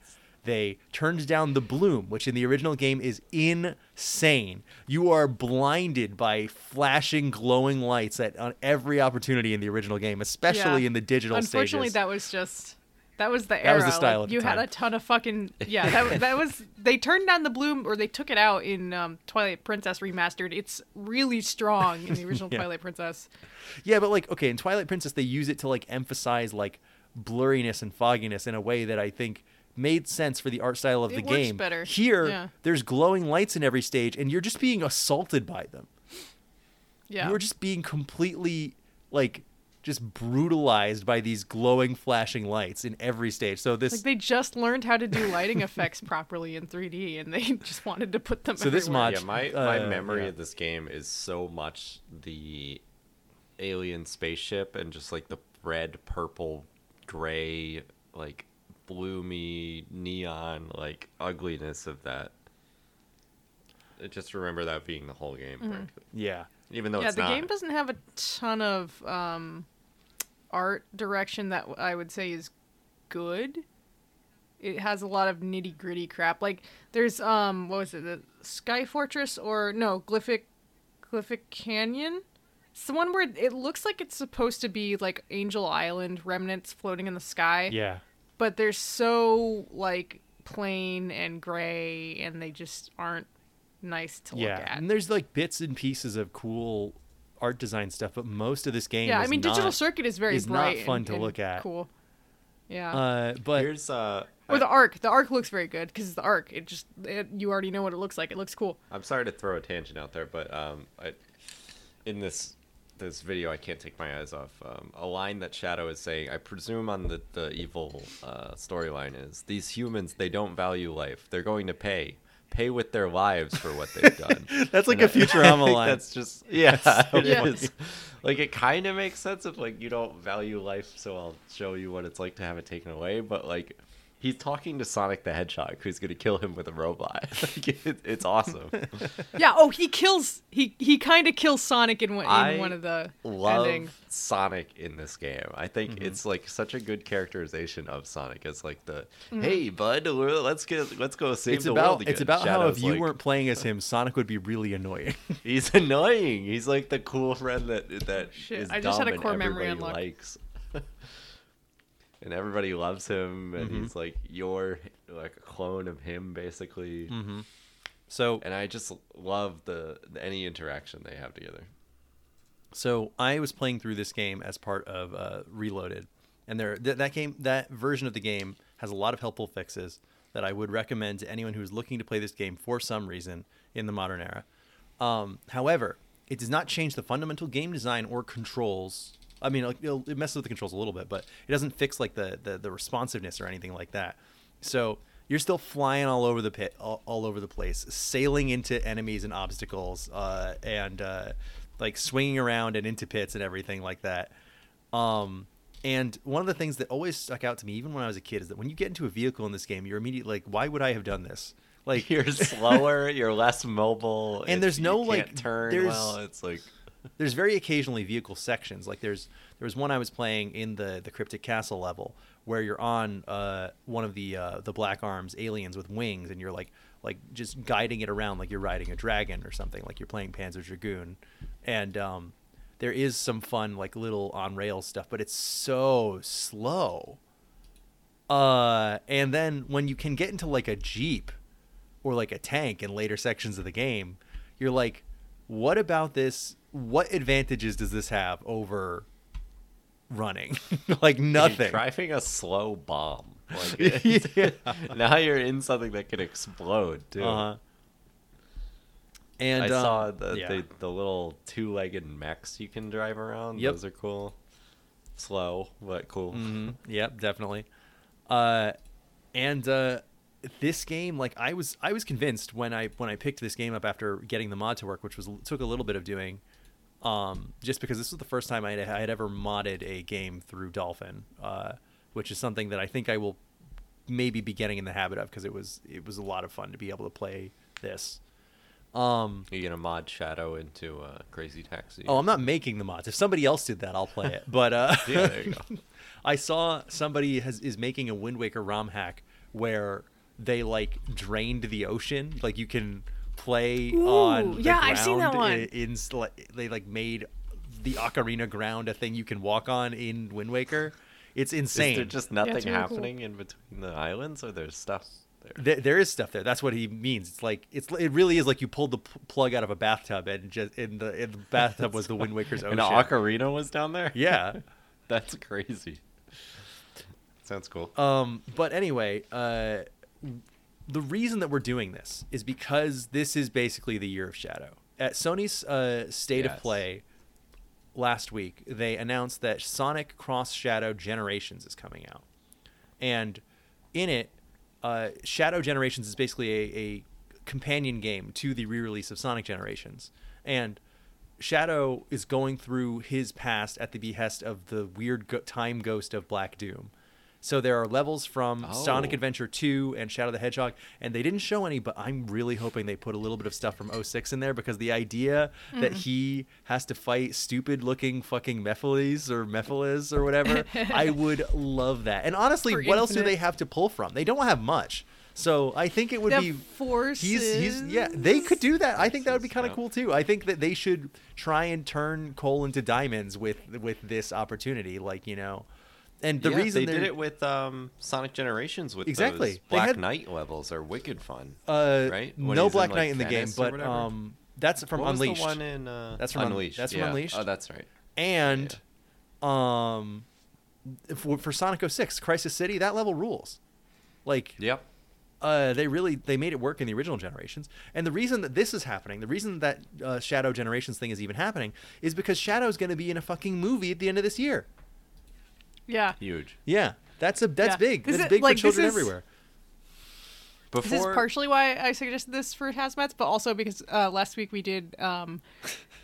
They turned down the bloom, which in the original game is insane. You are blinded by flashing, glowing lights at on every opportunity in the original game, especially yeah. in the digital Unfortunately, stages. Unfortunately, that was just... That was the era. That was the style like, of you the time. Had a ton of fucking yeah. That, that was they turned down the bloom or they took it out in um, Twilight Princess Remastered. It's really strong in the original yeah. Twilight Princess. Yeah, but like okay, in Twilight Princess they use it to like emphasize like blurriness and fogginess in a way that I think made sense for the art style of it the works game. Better. Here, yeah. there's glowing lights in every stage, and you're just being assaulted by them. Yeah, you're just being completely like. Just brutalized by these glowing, flashing lights in every stage. So this like they just learned how to do lighting effects properly in three D, and they just wanted to put them. So everywhere. This mod, yeah, my uh, my memory yeah. of this game is so much the alien spaceship and just like the red, purple, gray, like bloomy neon, like ugliness of that. I just remember that being the whole game. Mm-hmm. Yeah. Even though yeah, it's the not. Game doesn't have a ton of um, art direction that I would say is good. It has a lot of nitty gritty crap. Like there's um, what was it, the Sky Fortress or no Glyphic, Glyphic Canyon? It's the one where it looks like it's supposed to be like Angel Island remnants floating in the sky. Yeah. But they're so like plain and gray, and they just aren't. Nice to yeah. look at. And there's like bits and pieces of cool art design stuff, but most of this game yeah, is I mean, not, Digital Circuit is very is bright not fun and, to and look at. Cool. Yeah. Uh, but here's uh or the arc. The arc looks very good because the arc. It just it, you already know what it looks like. It looks cool. I'm sorry to throw a tangent out there, but um, I, in this this video, I can't take my eyes off um, a line that Shadow is saying. I presume on the the evil uh, storyline is these humans. They don't value life. They're going to pay. Pay with their lives for what they've done. That's like and a Futurama line. That's just yeah, that's so it is. Like it kind of makes sense if like you don't value life, so I'll show you what it's like to have it taken away. But like He's talking to Sonic the Hedgehog, who's going to kill him with a robot. Like, it, it's awesome. Yeah. Oh, he kills. He he kind of kills Sonic in one in one of the love endings. Sonic in this game. I think mm-hmm. it's like such a good characterization of Sonic. It's like the mm-hmm. hey bud, let's get let's go save it's the about, world. Again. It's about Shadow's how if you like, weren't playing as him, Sonic would be really annoying. He's annoying. He's like the cool friend that that Shit, is I just dumb had a core and everybody memory likes. And everybody loves him, and mm-hmm. he's like your like a clone of him, basically. Mm-hmm. So, and I just love the any interaction they have together. So I was playing through this game as part of uh, Reloaded, and there th- that game that version of the game has a lot of helpful fixes that I would recommend to anyone who is looking to play this game for some reason in the modern era. Um, however, it does not change the fundamental game design or controls. I mean, it messes with the controls a little bit, but it doesn't fix like the, the, the responsiveness or anything like that. So you're still flying all over the pit, all, all over the place, sailing into enemies and obstacles, uh, and uh, like swinging around and into pits and everything like that. Um, and one of the things that always stuck out to me, even when I was a kid, is that when you get into a vehicle in this game, you're immediately like, "Why would I have done this?" Like you're slower, you're less mobile, and there's no you can't like turn there's... well. It's like. There's very occasionally vehicle sections. Like there's there was one I was playing in the, the Cryptic Castle level where you're on uh, one of the uh, the Black Arms aliens with wings, and you're like like just guiding it around like you're riding a dragon or something, like you're playing Panzer Dragoon. And um, there is some fun like little on rail stuff, but it's so slow. Uh, and then when you can get into like a Jeep or like a tank in later sections of the game, you're like, what about this? What advantages does this have over running? Like nothing. You're driving a slow bomb. Like yeah. Now you're in something that can explode too. Uh-huh. And I um, saw the, yeah. the the little two-legged mechs you can drive around. Yep. Those are cool. Slow, but cool. Mm-hmm. Yep, definitely. Uh, and uh, this game, like I was, I was convinced when I when I picked this game up after getting the mod to work, which was took a little bit of doing. Um, just because this was the first time I had, I had ever modded a game through Dolphin, uh, which is something that I think I will maybe be getting in the habit of, because it was it was a lot of fun to be able to play this. Um, Are you gonna mod Shadow into uh, Crazy Taxi? Oh, I'm not making the mods. If somebody else did that, I'll play it. But uh, yeah, there you go. I saw somebody has is making a Wind Waker ROM hack where they like drained the ocean, like you can. Play Ooh, on the yeah, ground I've seen that one. In, in they like made the Ocarina ground a thing you can walk on in Wind Waker. It's insane. Is there just nothing yeah, really happening cool. in between the islands, or there's stuff there? there? There is stuff there. That's what he means. It's like it's it really is like you pulled the pl- plug out of a bathtub, and just in the in the bathtub was the Wind Waker's ocean. And the Ocarina was down there. Yeah, that's crazy. Sounds cool. Um, but anyway, uh. The reason that we're doing this is because this is basically the year of Shadow. At Sony's uh, State yes. of Play last week, they announced that Sonic Cross Shadow Generations is coming out. And in it, uh, Shadow Generations is basically a, a companion game to the re-release of Sonic Generations. And Shadow is going through his past at the behest of the weird go- time ghost of Black Doom. So there are levels from oh. Sonic Adventure two and Shadow the Hedgehog, and they didn't show any, but I'm really hoping they put a little bit of stuff from oh six in there, because the idea mm. that he has to fight stupid-looking fucking Mephiles or Mephiles or whatever, I would love that. And honestly, For what infinite. else do they have to pull from? They don't have much. So I think it would the be forces. He's, he's, yeah, they could do that. I think that would be kind of cool too. I think that they should try and turn coal into diamonds with with this opportunity, like, you know. And the yeah, reason they did it with um, Sonic Generations with exactly. those Black had, Knight levels are wicked fun. Uh, right? When no Black in, like, Knight in the game, but um, that's from what Unleashed. Was the one in, uh, that's from Unleashed. Un- that's from yeah. Unleashed. Oh, that's right. And yeah. um, for, for Sonic oh six, Crisis City, that level rules. Like, yep. Uh, they really they made it work in the original Generations. And the reason that this is happening, the reason that uh, Shadow Generations thing is even happening, is because Shadow's going to be in a fucking movie at the end of this year. Yeah. Huge. Yeah. That's a that's yeah. big. That's is big it, for like, children this is, everywhere. Before... This is partially why I suggested this for hazmats, but also because uh, last week we did um,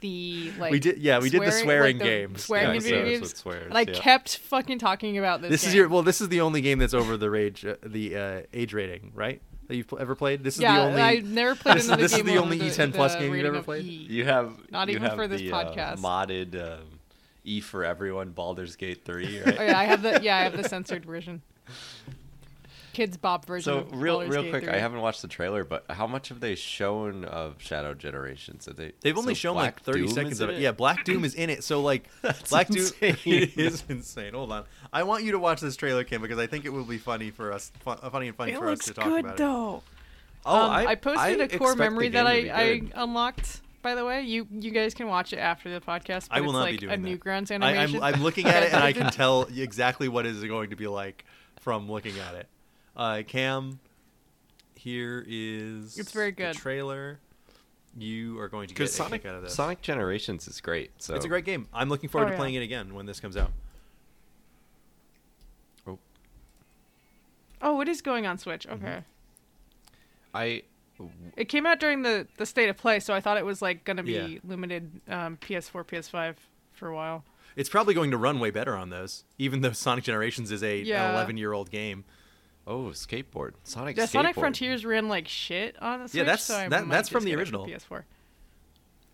the like we did yeah we swearing, did the swearing like, games, the swearing yeah, video so games. Swears, and I yeah. kept fucking talking about this. This game. is your well. This is the only game that's over the rage uh, the uh, age rating, right? That you've ever played. This is yeah, the only. I've never played this, another this game. This is the only E ten plus game you've ever played. E. You have not you even have for this the, podcast. Uh, modded um, E for everyone. Baldur's Gate three. Right? oh, yeah, I have the yeah I have the censored version. Kids Bop version. So real, real quick, three. I haven't watched the trailer, but how much have they shown of Shadow Generations? Have they? They've only so shown Black like thirty Doom seconds of it. it. Yeah, Black Doom is in it. So like, That's Black insane. Doom it is insane. Hold on, I want you to watch this trailer, Kim, because I think it will be funny for us, fun, funny and funny it for us to talk good, about. It looks good though. Oh, um, I, I posted I a core memory that I, I unlocked. By the way, you you guys can watch it after the podcast. But I will it's not like be doing a that. Newgrounds animation. I, I'm, I'm looking at it and I can tell exactly what it is going to be like from looking at it. Uh, Cam, here is it's very good. the trailer. You are going to get Sonic, a kick out of this. Sonic Generations is great. So. It's a great game. I'm looking forward oh, to yeah. playing it again when this comes out. Oh. Oh, it is going on Switch. Okay. Mm-hmm. I. W- it came out during the, the State of Play, so I thought it was like going to be yeah. limited um, P S four, P S five for a while. It's probably going to run way better on those, even though Sonic Generations is a, yeah. an eleven-year-old game. Oh, skateboard. Sonic yeah, skateboard. Sonic Frontiers ran like shit on the Switch. Yeah, that's, so that, that's from the original. P S four.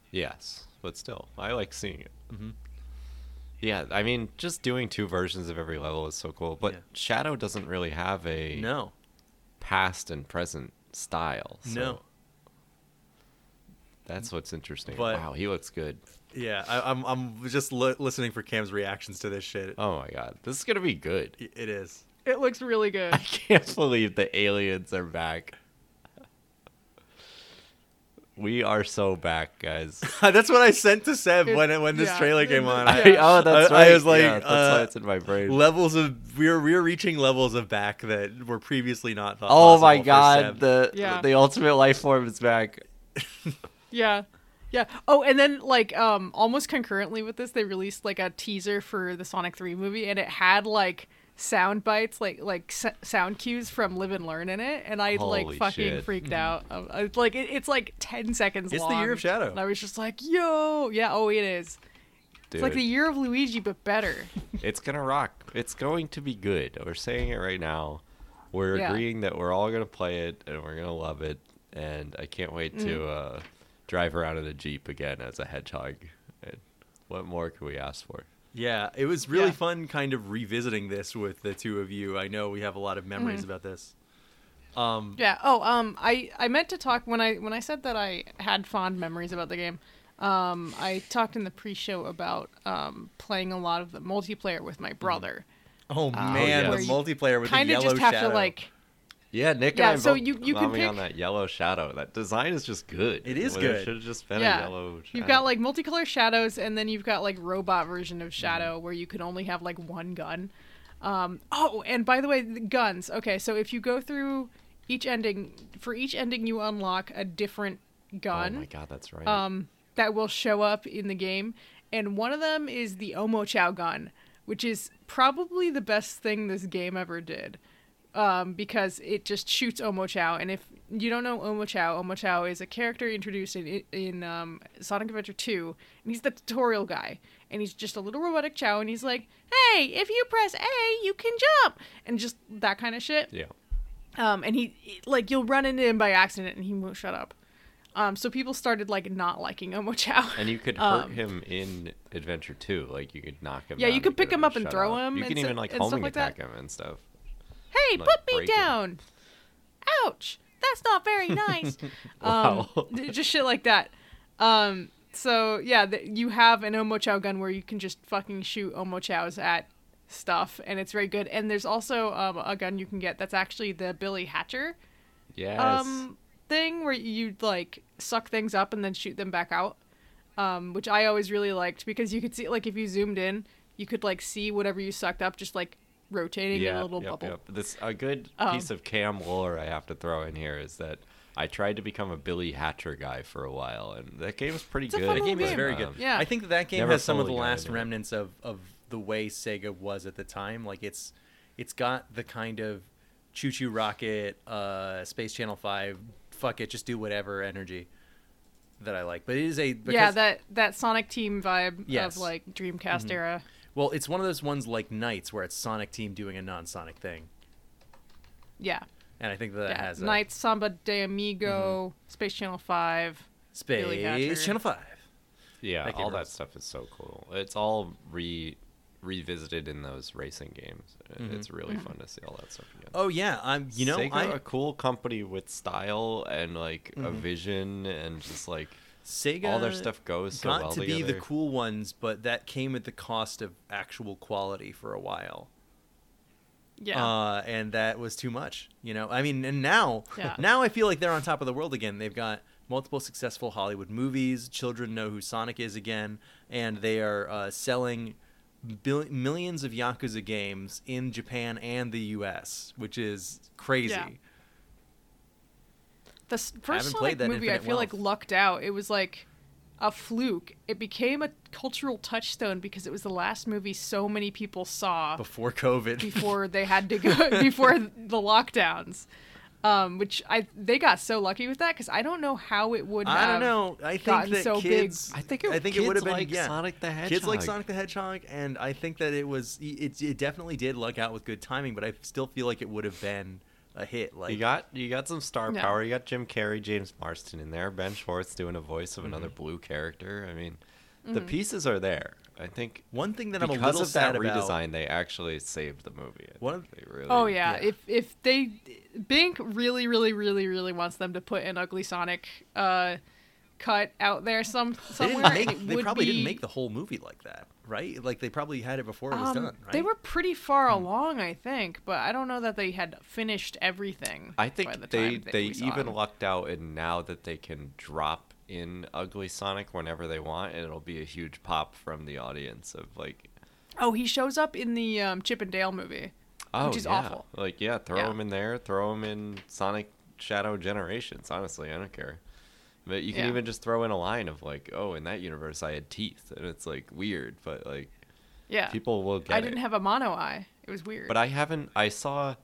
Yes, but still, I like seeing it. Mm-hmm. Yeah, I mean, just doing two versions of every level is so cool. But yeah. Shadow doesn't really have a no. past and present style. So no. That's what's interesting. But, wow, he looks good. Yeah, I, I'm I'm just li- listening for Cam's reactions to this shit. Oh, my God. This is going to be good. It is. It looks really good. I can't believe the aliens are back. We are so back, guys. That's what I sent to Seb it, when when this yeah, trailer came on. Yeah. I, oh, that's I, right. I was like, yeah, that's uh, why it's in my brain. Levels of we're we're reaching levels of back that were previously not thought. Oh my God, the yeah. the ultimate life form is back. yeah. Yeah. Oh, and then like um almost concurrently with this, they released like a teaser for the Sonic three movie, and it had like sound bites like like s- sound cues from Live and Learn in it, and I Holy like fucking shit. freaked out. I, I, like it, it's like ten seconds it's long. It's the year of Shadow. And I was just like, yo, yeah, oh, it is. Dude. It's like the year of Luigi, but better. It's gonna rock. It's going to be good. We're saying it right now. We're yeah. agreeing that we're all gonna play it and we're gonna love it. And I can't wait mm. to uh, drive around in a Jeep again as a hedgehog. And what more could we ask for? Yeah, it was really yeah. fun kind of revisiting this with the two of you. I know we have a lot of memories mm-hmm. about this. Um, yeah. Oh, um, I, I meant to talk when I when I said that I had fond memories about the game. Um, I talked in the pre-show about um, playing a lot of the multiplayer with my brother. Oh, man, um, the multiplayer with the yellow shadow. Kind of just have shadow. to, like... Yeah, Nick yeah, and I so both you, you can pick... on that yellow shadow. That design is just good. It is well, good. It should have just been yeah. a yellow shadow. You've got, like, multicolor shadows, and then you've got, like, robot version of Shadow mm-hmm. where you can only have, like, one gun. Um, oh, and by the way, the guns. Okay, so if you go through each ending, for each ending you unlock a different gun. Oh, my God, that's right. Um, that will show up in the game. And one of them is the Omochao gun, which is probably the best thing this game ever did. Um, because it just shoots Omochao, and if you don't know Omochao, Omochao is a character introduced in in um, Sonic Adventure two, and he's the tutorial guy, and he's just a little robotic Chow, and he's like, hey, if you press A, you can jump, and just that kind of shit. Yeah. Um, and he, like, you'll run into him by accident, and he won't shut up. Um, so people started, like, not liking Omochao. And you could hurt um, him in Adventure two, like, you could knock him yeah, down. Yeah, you could pick him up and throw him. You can even, like, homing attack him and stuff. Hey, like put me breaking. down. Ouch. That's not very nice. wow. Um, just shit like that. Um, so, yeah, the, you have an Omochao gun where you can just fucking shoot Omochaos at stuff, and it's very good. And there's also um, a gun you can get that's actually the Billy Hatcher yes. um, thing where you, like, suck things up and then shoot them back out, um, which I always really liked because you could see, like, if you zoomed in, you could, like, see whatever you sucked up just, like, rotating yeah, in a little yep, bubble. Yep. This a good um, piece of Cam lore I have to throw in here is that I tried to become a Billy Hatcher guy for a while, and that game was pretty good. That game, game is very good. Um, yeah, I think that, that game Never has some of the last remnants of, of the way Sega was at the time. Like it's it's got the kind of Choo Choo Rocket, uh, Space Channel five, fuck it, just do whatever energy that I like. But it is a... Because, yeah, that, that Sonic Team vibe yes. of, like, Dreamcast mm-hmm. era. Well, it's one of those ones like Knights where it's Sonic Team doing a non-Sonic thing. Yeah. And I think that yeah. has it. Knights, Samba de Amigo, mm-hmm. Space Channel five. Space Channel five. Yeah, all that stuff is so cool. It's all re... revisited in those racing games. Mm-hmm. It's really mm-hmm. fun to see all that stuff again. Oh yeah, I'm you know Sega, I... a cool company with style and like mm-hmm. a vision and just like Sega. All their stuff goes so well together. Got to be together. The cool ones, but that came at the cost of actual quality for a while. Yeah, uh, and that was too much. You know, I mean, and now yeah. now I feel like they're on top of the world again. They've got multiple successful Hollywood movies. Children know who Sonic is again, and they are uh, selling. Bill- millions of Yakuza games in Japan and the U S, which is crazy. Yeah. The first Sonic movie, I feel wealth. like, lucked out. It was like a fluke. It became a cultural touchstone because it was the last movie so many people saw before COVID, before they had to go, before the lockdowns. Um, which I they got so lucky with that because I don't know how it would. Have I don't know. I think that so kids. Big. I think it, I think it would have been like yeah. Sonic the Hedgehog. Kids like Sonic the Hedgehog, and I think that it was. It, it definitely did luck out with good timing, but I still feel like it would have been a hit. Like you got you got some star no. power. You got Jim Carrey, James Marsden in there, Ben Schwartz doing a voice of mm-hmm. another blue character. I mean, mm-hmm. the pieces are there. I think one thing that I'm a little sad about because of that redesign, they actually saved the movie. What? They really, oh yeah. yeah, if if they Bink really, really, really, really wants them to put an ugly Sonic uh, cut out there some somewhere. They, didn't make, they probably be... didn't make the whole movie like that, right? Like they probably had it before it was um, done. Right? They were pretty far hmm. along, I think, but I don't know that they had finished everything. I think by the they time they even it. lucked out, and now that they can drop in ugly Sonic whenever they want, and it'll be a huge pop from the audience of like. Oh, he shows up in the um, Chip and Dale movie. Oh, which is yeah. awful. Like, yeah, throw yeah. him in there. Throw him in Sonic Shadow Generations. Honestly, I don't care. But you can yeah. even just throw in a line of like, oh, in that universe, I had teeth. And it's like weird, but like, yeah, people will get it. I didn't it. have a mono eye. It was weird. But I haven't, I saw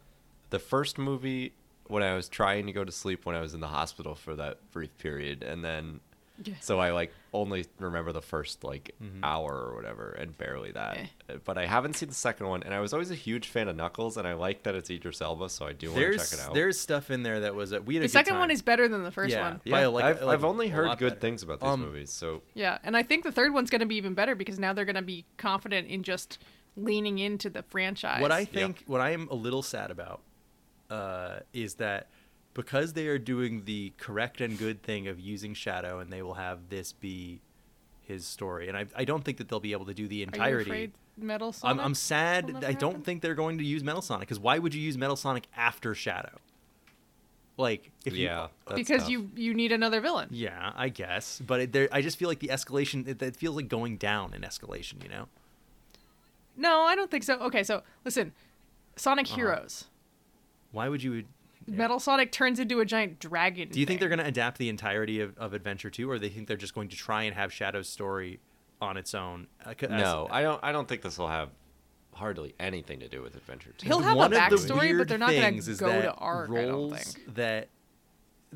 the first movie when I was trying to go to sleep when I was in the hospital for that brief period. And then, yeah. so I like only remember the first like mm-hmm. hour or whatever and barely that. Yeah. But I haven't seen the second one. And I was always a huge fan of Knuckles. And I like that it's Idris Elba. So I do want to check it out. There's stuff in there that was a, we had a The good second time. one is better than the first yeah. one. Yeah. By, like, I've, like, I've only heard good better. things about these um, movies. So yeah. And I think the third one's going to be even better because now they're going to be confident in just leaning into the franchise. What I think, yeah. what I am a little sad about Uh, is that because they are doing the correct and good thing of using Shadow, and they will have this be his story. And I, I don't think that they'll be able to do the entirety. Are you afraid Metal Sonic? I'm, I'm sad. I don't happen? think they're going to use Metal Sonic because why would you use Metal Sonic after Shadow? Like, if yeah, you, because tough. you you need another villain. Yeah, I guess. But it, there, I just feel like the escalation. It, it feels like going down in escalation. You know? No, I don't think so. Okay, so listen, Sonic uh-huh. Heroes. Why would you... Yeah. Metal Sonic turns into a giant dragon. Do you thing. think they're going to adapt the entirety of, of Adventure two, or they think they're just going to try and have Shadow's story on its own? Uh, no, I don't I don't think this will have hardly anything to do with Adventure two. He'll have One a backstory, the but they're not going to go to arc, I don't think. That,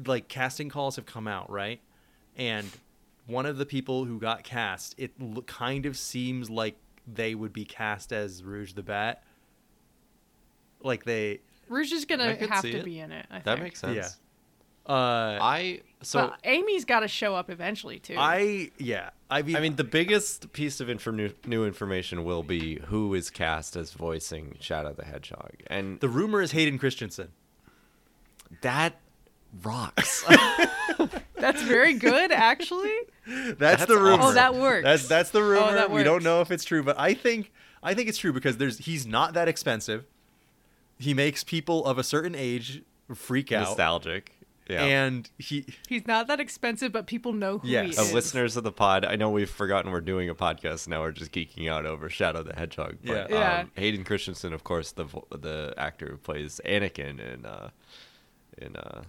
like, casting calls have come out, right? And one of the people who got cast, it l- kind of seems like they would be cast as Rouge the Bat. Like, they... Rouge is gonna have to it. be in it. I that think. Makes sense. Yeah. Uh, I so well, Amy's got to show up eventually too. I yeah. I mean, I mean the biggest piece of inform- new information will be who is cast as voicing Shadow the Hedgehog, and the rumor is Hayden Christensen. That rocks. That's very good, actually. That's, that's the rumor. Oh, that works. That's that's the rumor. Oh, that works. We don't know if it's true, but I think I think it's true because there's he's not that expensive. He makes people of a certain age freak out. Nostalgic. Yeah. And he He's not that expensive, but people know who yes. he is. Uh, listeners of the pod, I know we've forgotten we're doing a podcast now. We're just geeking out over Shadow the Hedgehog. But, yeah. yeah. Um, Hayden Christensen, of course, the the actor who plays Anakin in uh, in uh,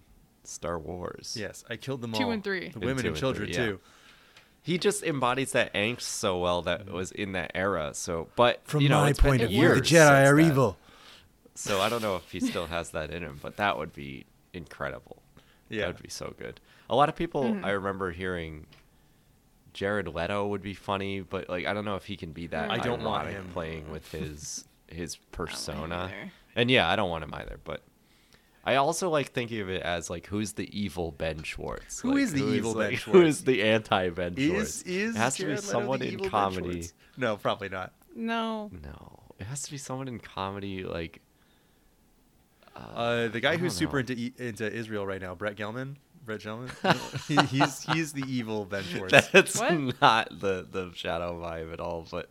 Star Wars. Yes, I killed them all. Two and three. The women and, and children, and three, yeah. too. He just embodies that angst so well that was in that era. So, but, From you know, my point of view, the Jedi are evil. So I don't know if he still has that in him, but that would be incredible. Yeah. That would be so good. A lot of people, mm-hmm. I remember hearing Jared Leto would be funny, but like I don't know if he can be that. I don't want him playing with his his persona. And yeah, I don't want him either, but I also like thinking of it as like, who's the evil Ben Schwartz? Who like, is the who evil is, Ben like, Schwartz? Who is the anti-Ben Schwartz? Is, is it has Jared to be Leto someone in comedy. No, probably not. No. No. It has to be someone in comedy like uh, uh, the guy who's know. super into into Israel right now, Brett Gelman. Brett Gelman. he, he's he's the evil Ben Schwartz. That's what? Not the, the Shadow vibe at all, but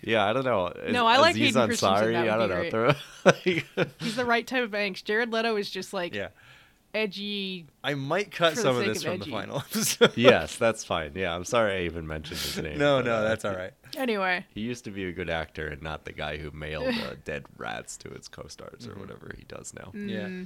yeah, I don't know. No, I like Hayden Christensen. I don't know. Right. He's the right type of angst. Jared Leto is just like yeah. edgy. I might cut some of this from edgy. the final episode. Yes, that's fine. Yeah, I'm sorry I even mentioned his name. no, no, that's all right. Anyway. He used to be a good actor and not the guy who mailed uh, dead rats to his co-stars mm-hmm. or whatever he does now. Mm-hmm. Yeah.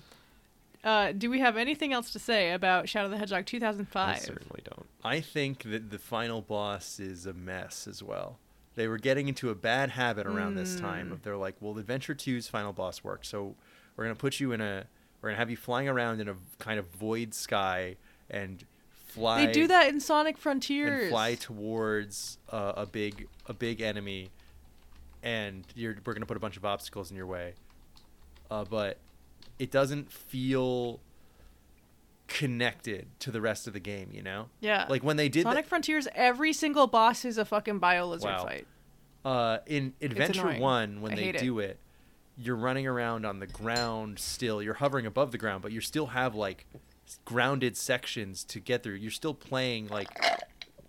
Uh, do we have anything else to say about Shadow the Hedgehog two thousand five? I certainly don't. I think that the final boss is a mess as well. They were getting into a bad habit around mm. this time. They're like, well, Adventure two's final boss worked, so we're going to put you in a... We're going to have you flying around in a kind of void sky and fly... They do that in Sonic Frontiers. And fly towards uh, a big a big enemy, and you're, we're going to put a bunch of obstacles in your way. Uh, but it doesn't feel connected to the rest of the game, you know? Yeah. Like when they did Sonic th- Frontiers, every single boss is a fucking bio-lizard wow. fight. Uh, in Adventure one, when I they do it. it, you're running around on the ground still. You're hovering above the ground, but you still have like grounded sections to get through. You're still playing like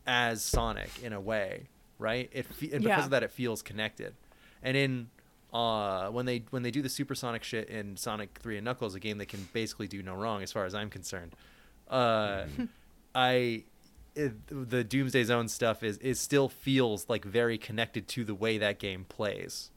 as Sonic in a way, right? It fe- and because yeah. of that, it feels connected. And in Uh, when they when they do the supersonic shit in Sonic three and Knuckles, a game that can basically do no wrong as far as I'm concerned, uh, I it, the Doomsday Zone stuff is is still feels like very connected to the way that game plays.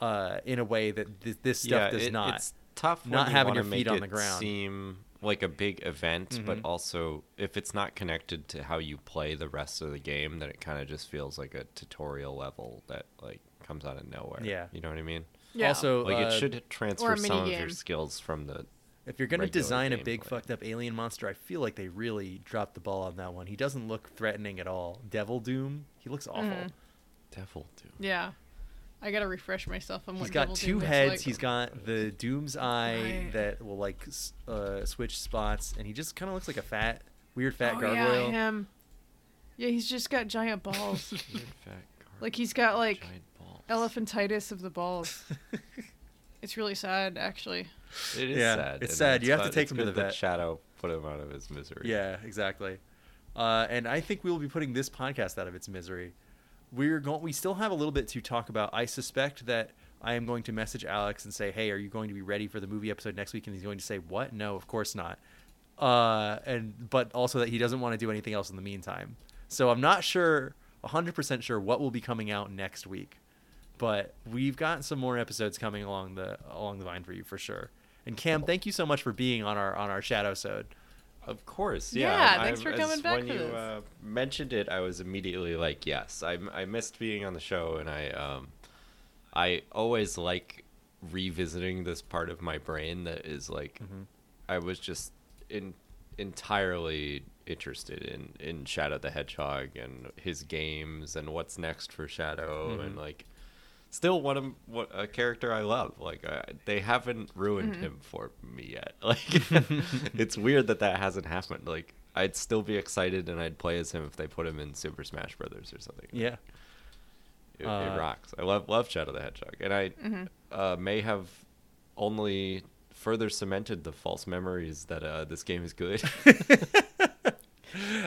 Uh, in a way that th- this stuff yeah, does it, not. It's tough not you having your feet on the ground. Seem like a big event, mm-hmm. but also if it's not connected to how you play the rest of the game, then it kind of just feels like a tutorial level that like. comes out of nowhere. Yeah, you know what I mean. Yeah. Also, like uh, it should transfer some of your skills from the. If you're gonna design a big fucked up alien monster, I feel like they really dropped the ball on that one. He doesn't look threatening at all. Devil Doom, he looks awful. Mm. Devil Doom. Yeah, I gotta refresh myself on what Devil Doom looks like. He's got two heads. He's got the Doom's eye that will like uh, switch spots, and he just kind of looks like a fat, weird fat oh, gargoyle. Yeah, him. Yeah, he's just got giant balls. Weird fat. Like he's got like. Giant elephantitis of the balls. It's really sad, actually. It is yeah, sad. It's sad. It's you have fun. to take it's him to the vet. Shadow put him out of his misery. Yeah, exactly. Uh, and I think we will be putting this podcast out of its misery. We're going. We still have a little bit to talk about. I suspect that I am going to message Alex and say, "Hey, are you going to be ready for the movie episode next week?" And he's going to say, "What? No, of course not." Uh, and but also that he doesn't want to do anything else in the meantime. So I'm not sure, one hundred percent sure what will be coming out next week. But we've got some more episodes coming along the along the vine for you for sure. And Cam, thank you so much for being on our on our Shadowsode. Of course, yeah. Yeah, thanks I, for coming back. When to you this. Uh, mentioned it, I was immediately like, yes, I I missed being on the show, and I um, I always like revisiting this part of my brain that is like, mm-hmm. I was just in entirely. interested in in Shadow the Hedgehog and his games and what's next for Shadow mm-hmm. and like still one of what a character I love like I, they haven't ruined mm-hmm. him for me yet like it's weird that that hasn't happened like I'd still be excited and I'd play as him if they put him in Super Smash Brothers or something yeah like, it, uh, it rocks I love love Shadow the Hedgehog and I mm-hmm. uh, may have only further cemented the false memories that uh, this game is good.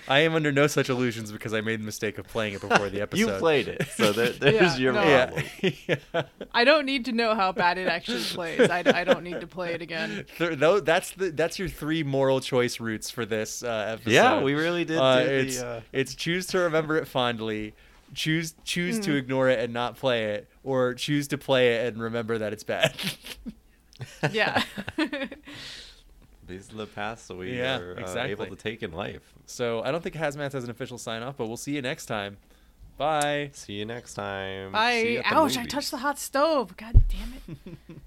I am under no such illusions because I made the mistake of playing it before the episode. You played it, so there, there's yeah, your no. problem. Yeah. I don't need to know how bad it actually plays. I, I don't need to play it again. No, that's the that's your three moral choice routes for this uh, episode. Yeah, we really did. Uh, do it's the, uh... it's choose to remember it fondly, choose choose mm-hmm. to ignore it and not play it, or choose to play it and remember that it's bad. Yeah. These are the paths that we yeah, are uh, exactly. able to take in life. So I don't think Hazmat has an official sign-off, but we'll see you next time. Bye. See you next time. Bye. Ouch, I touched the hot stove. God damn it.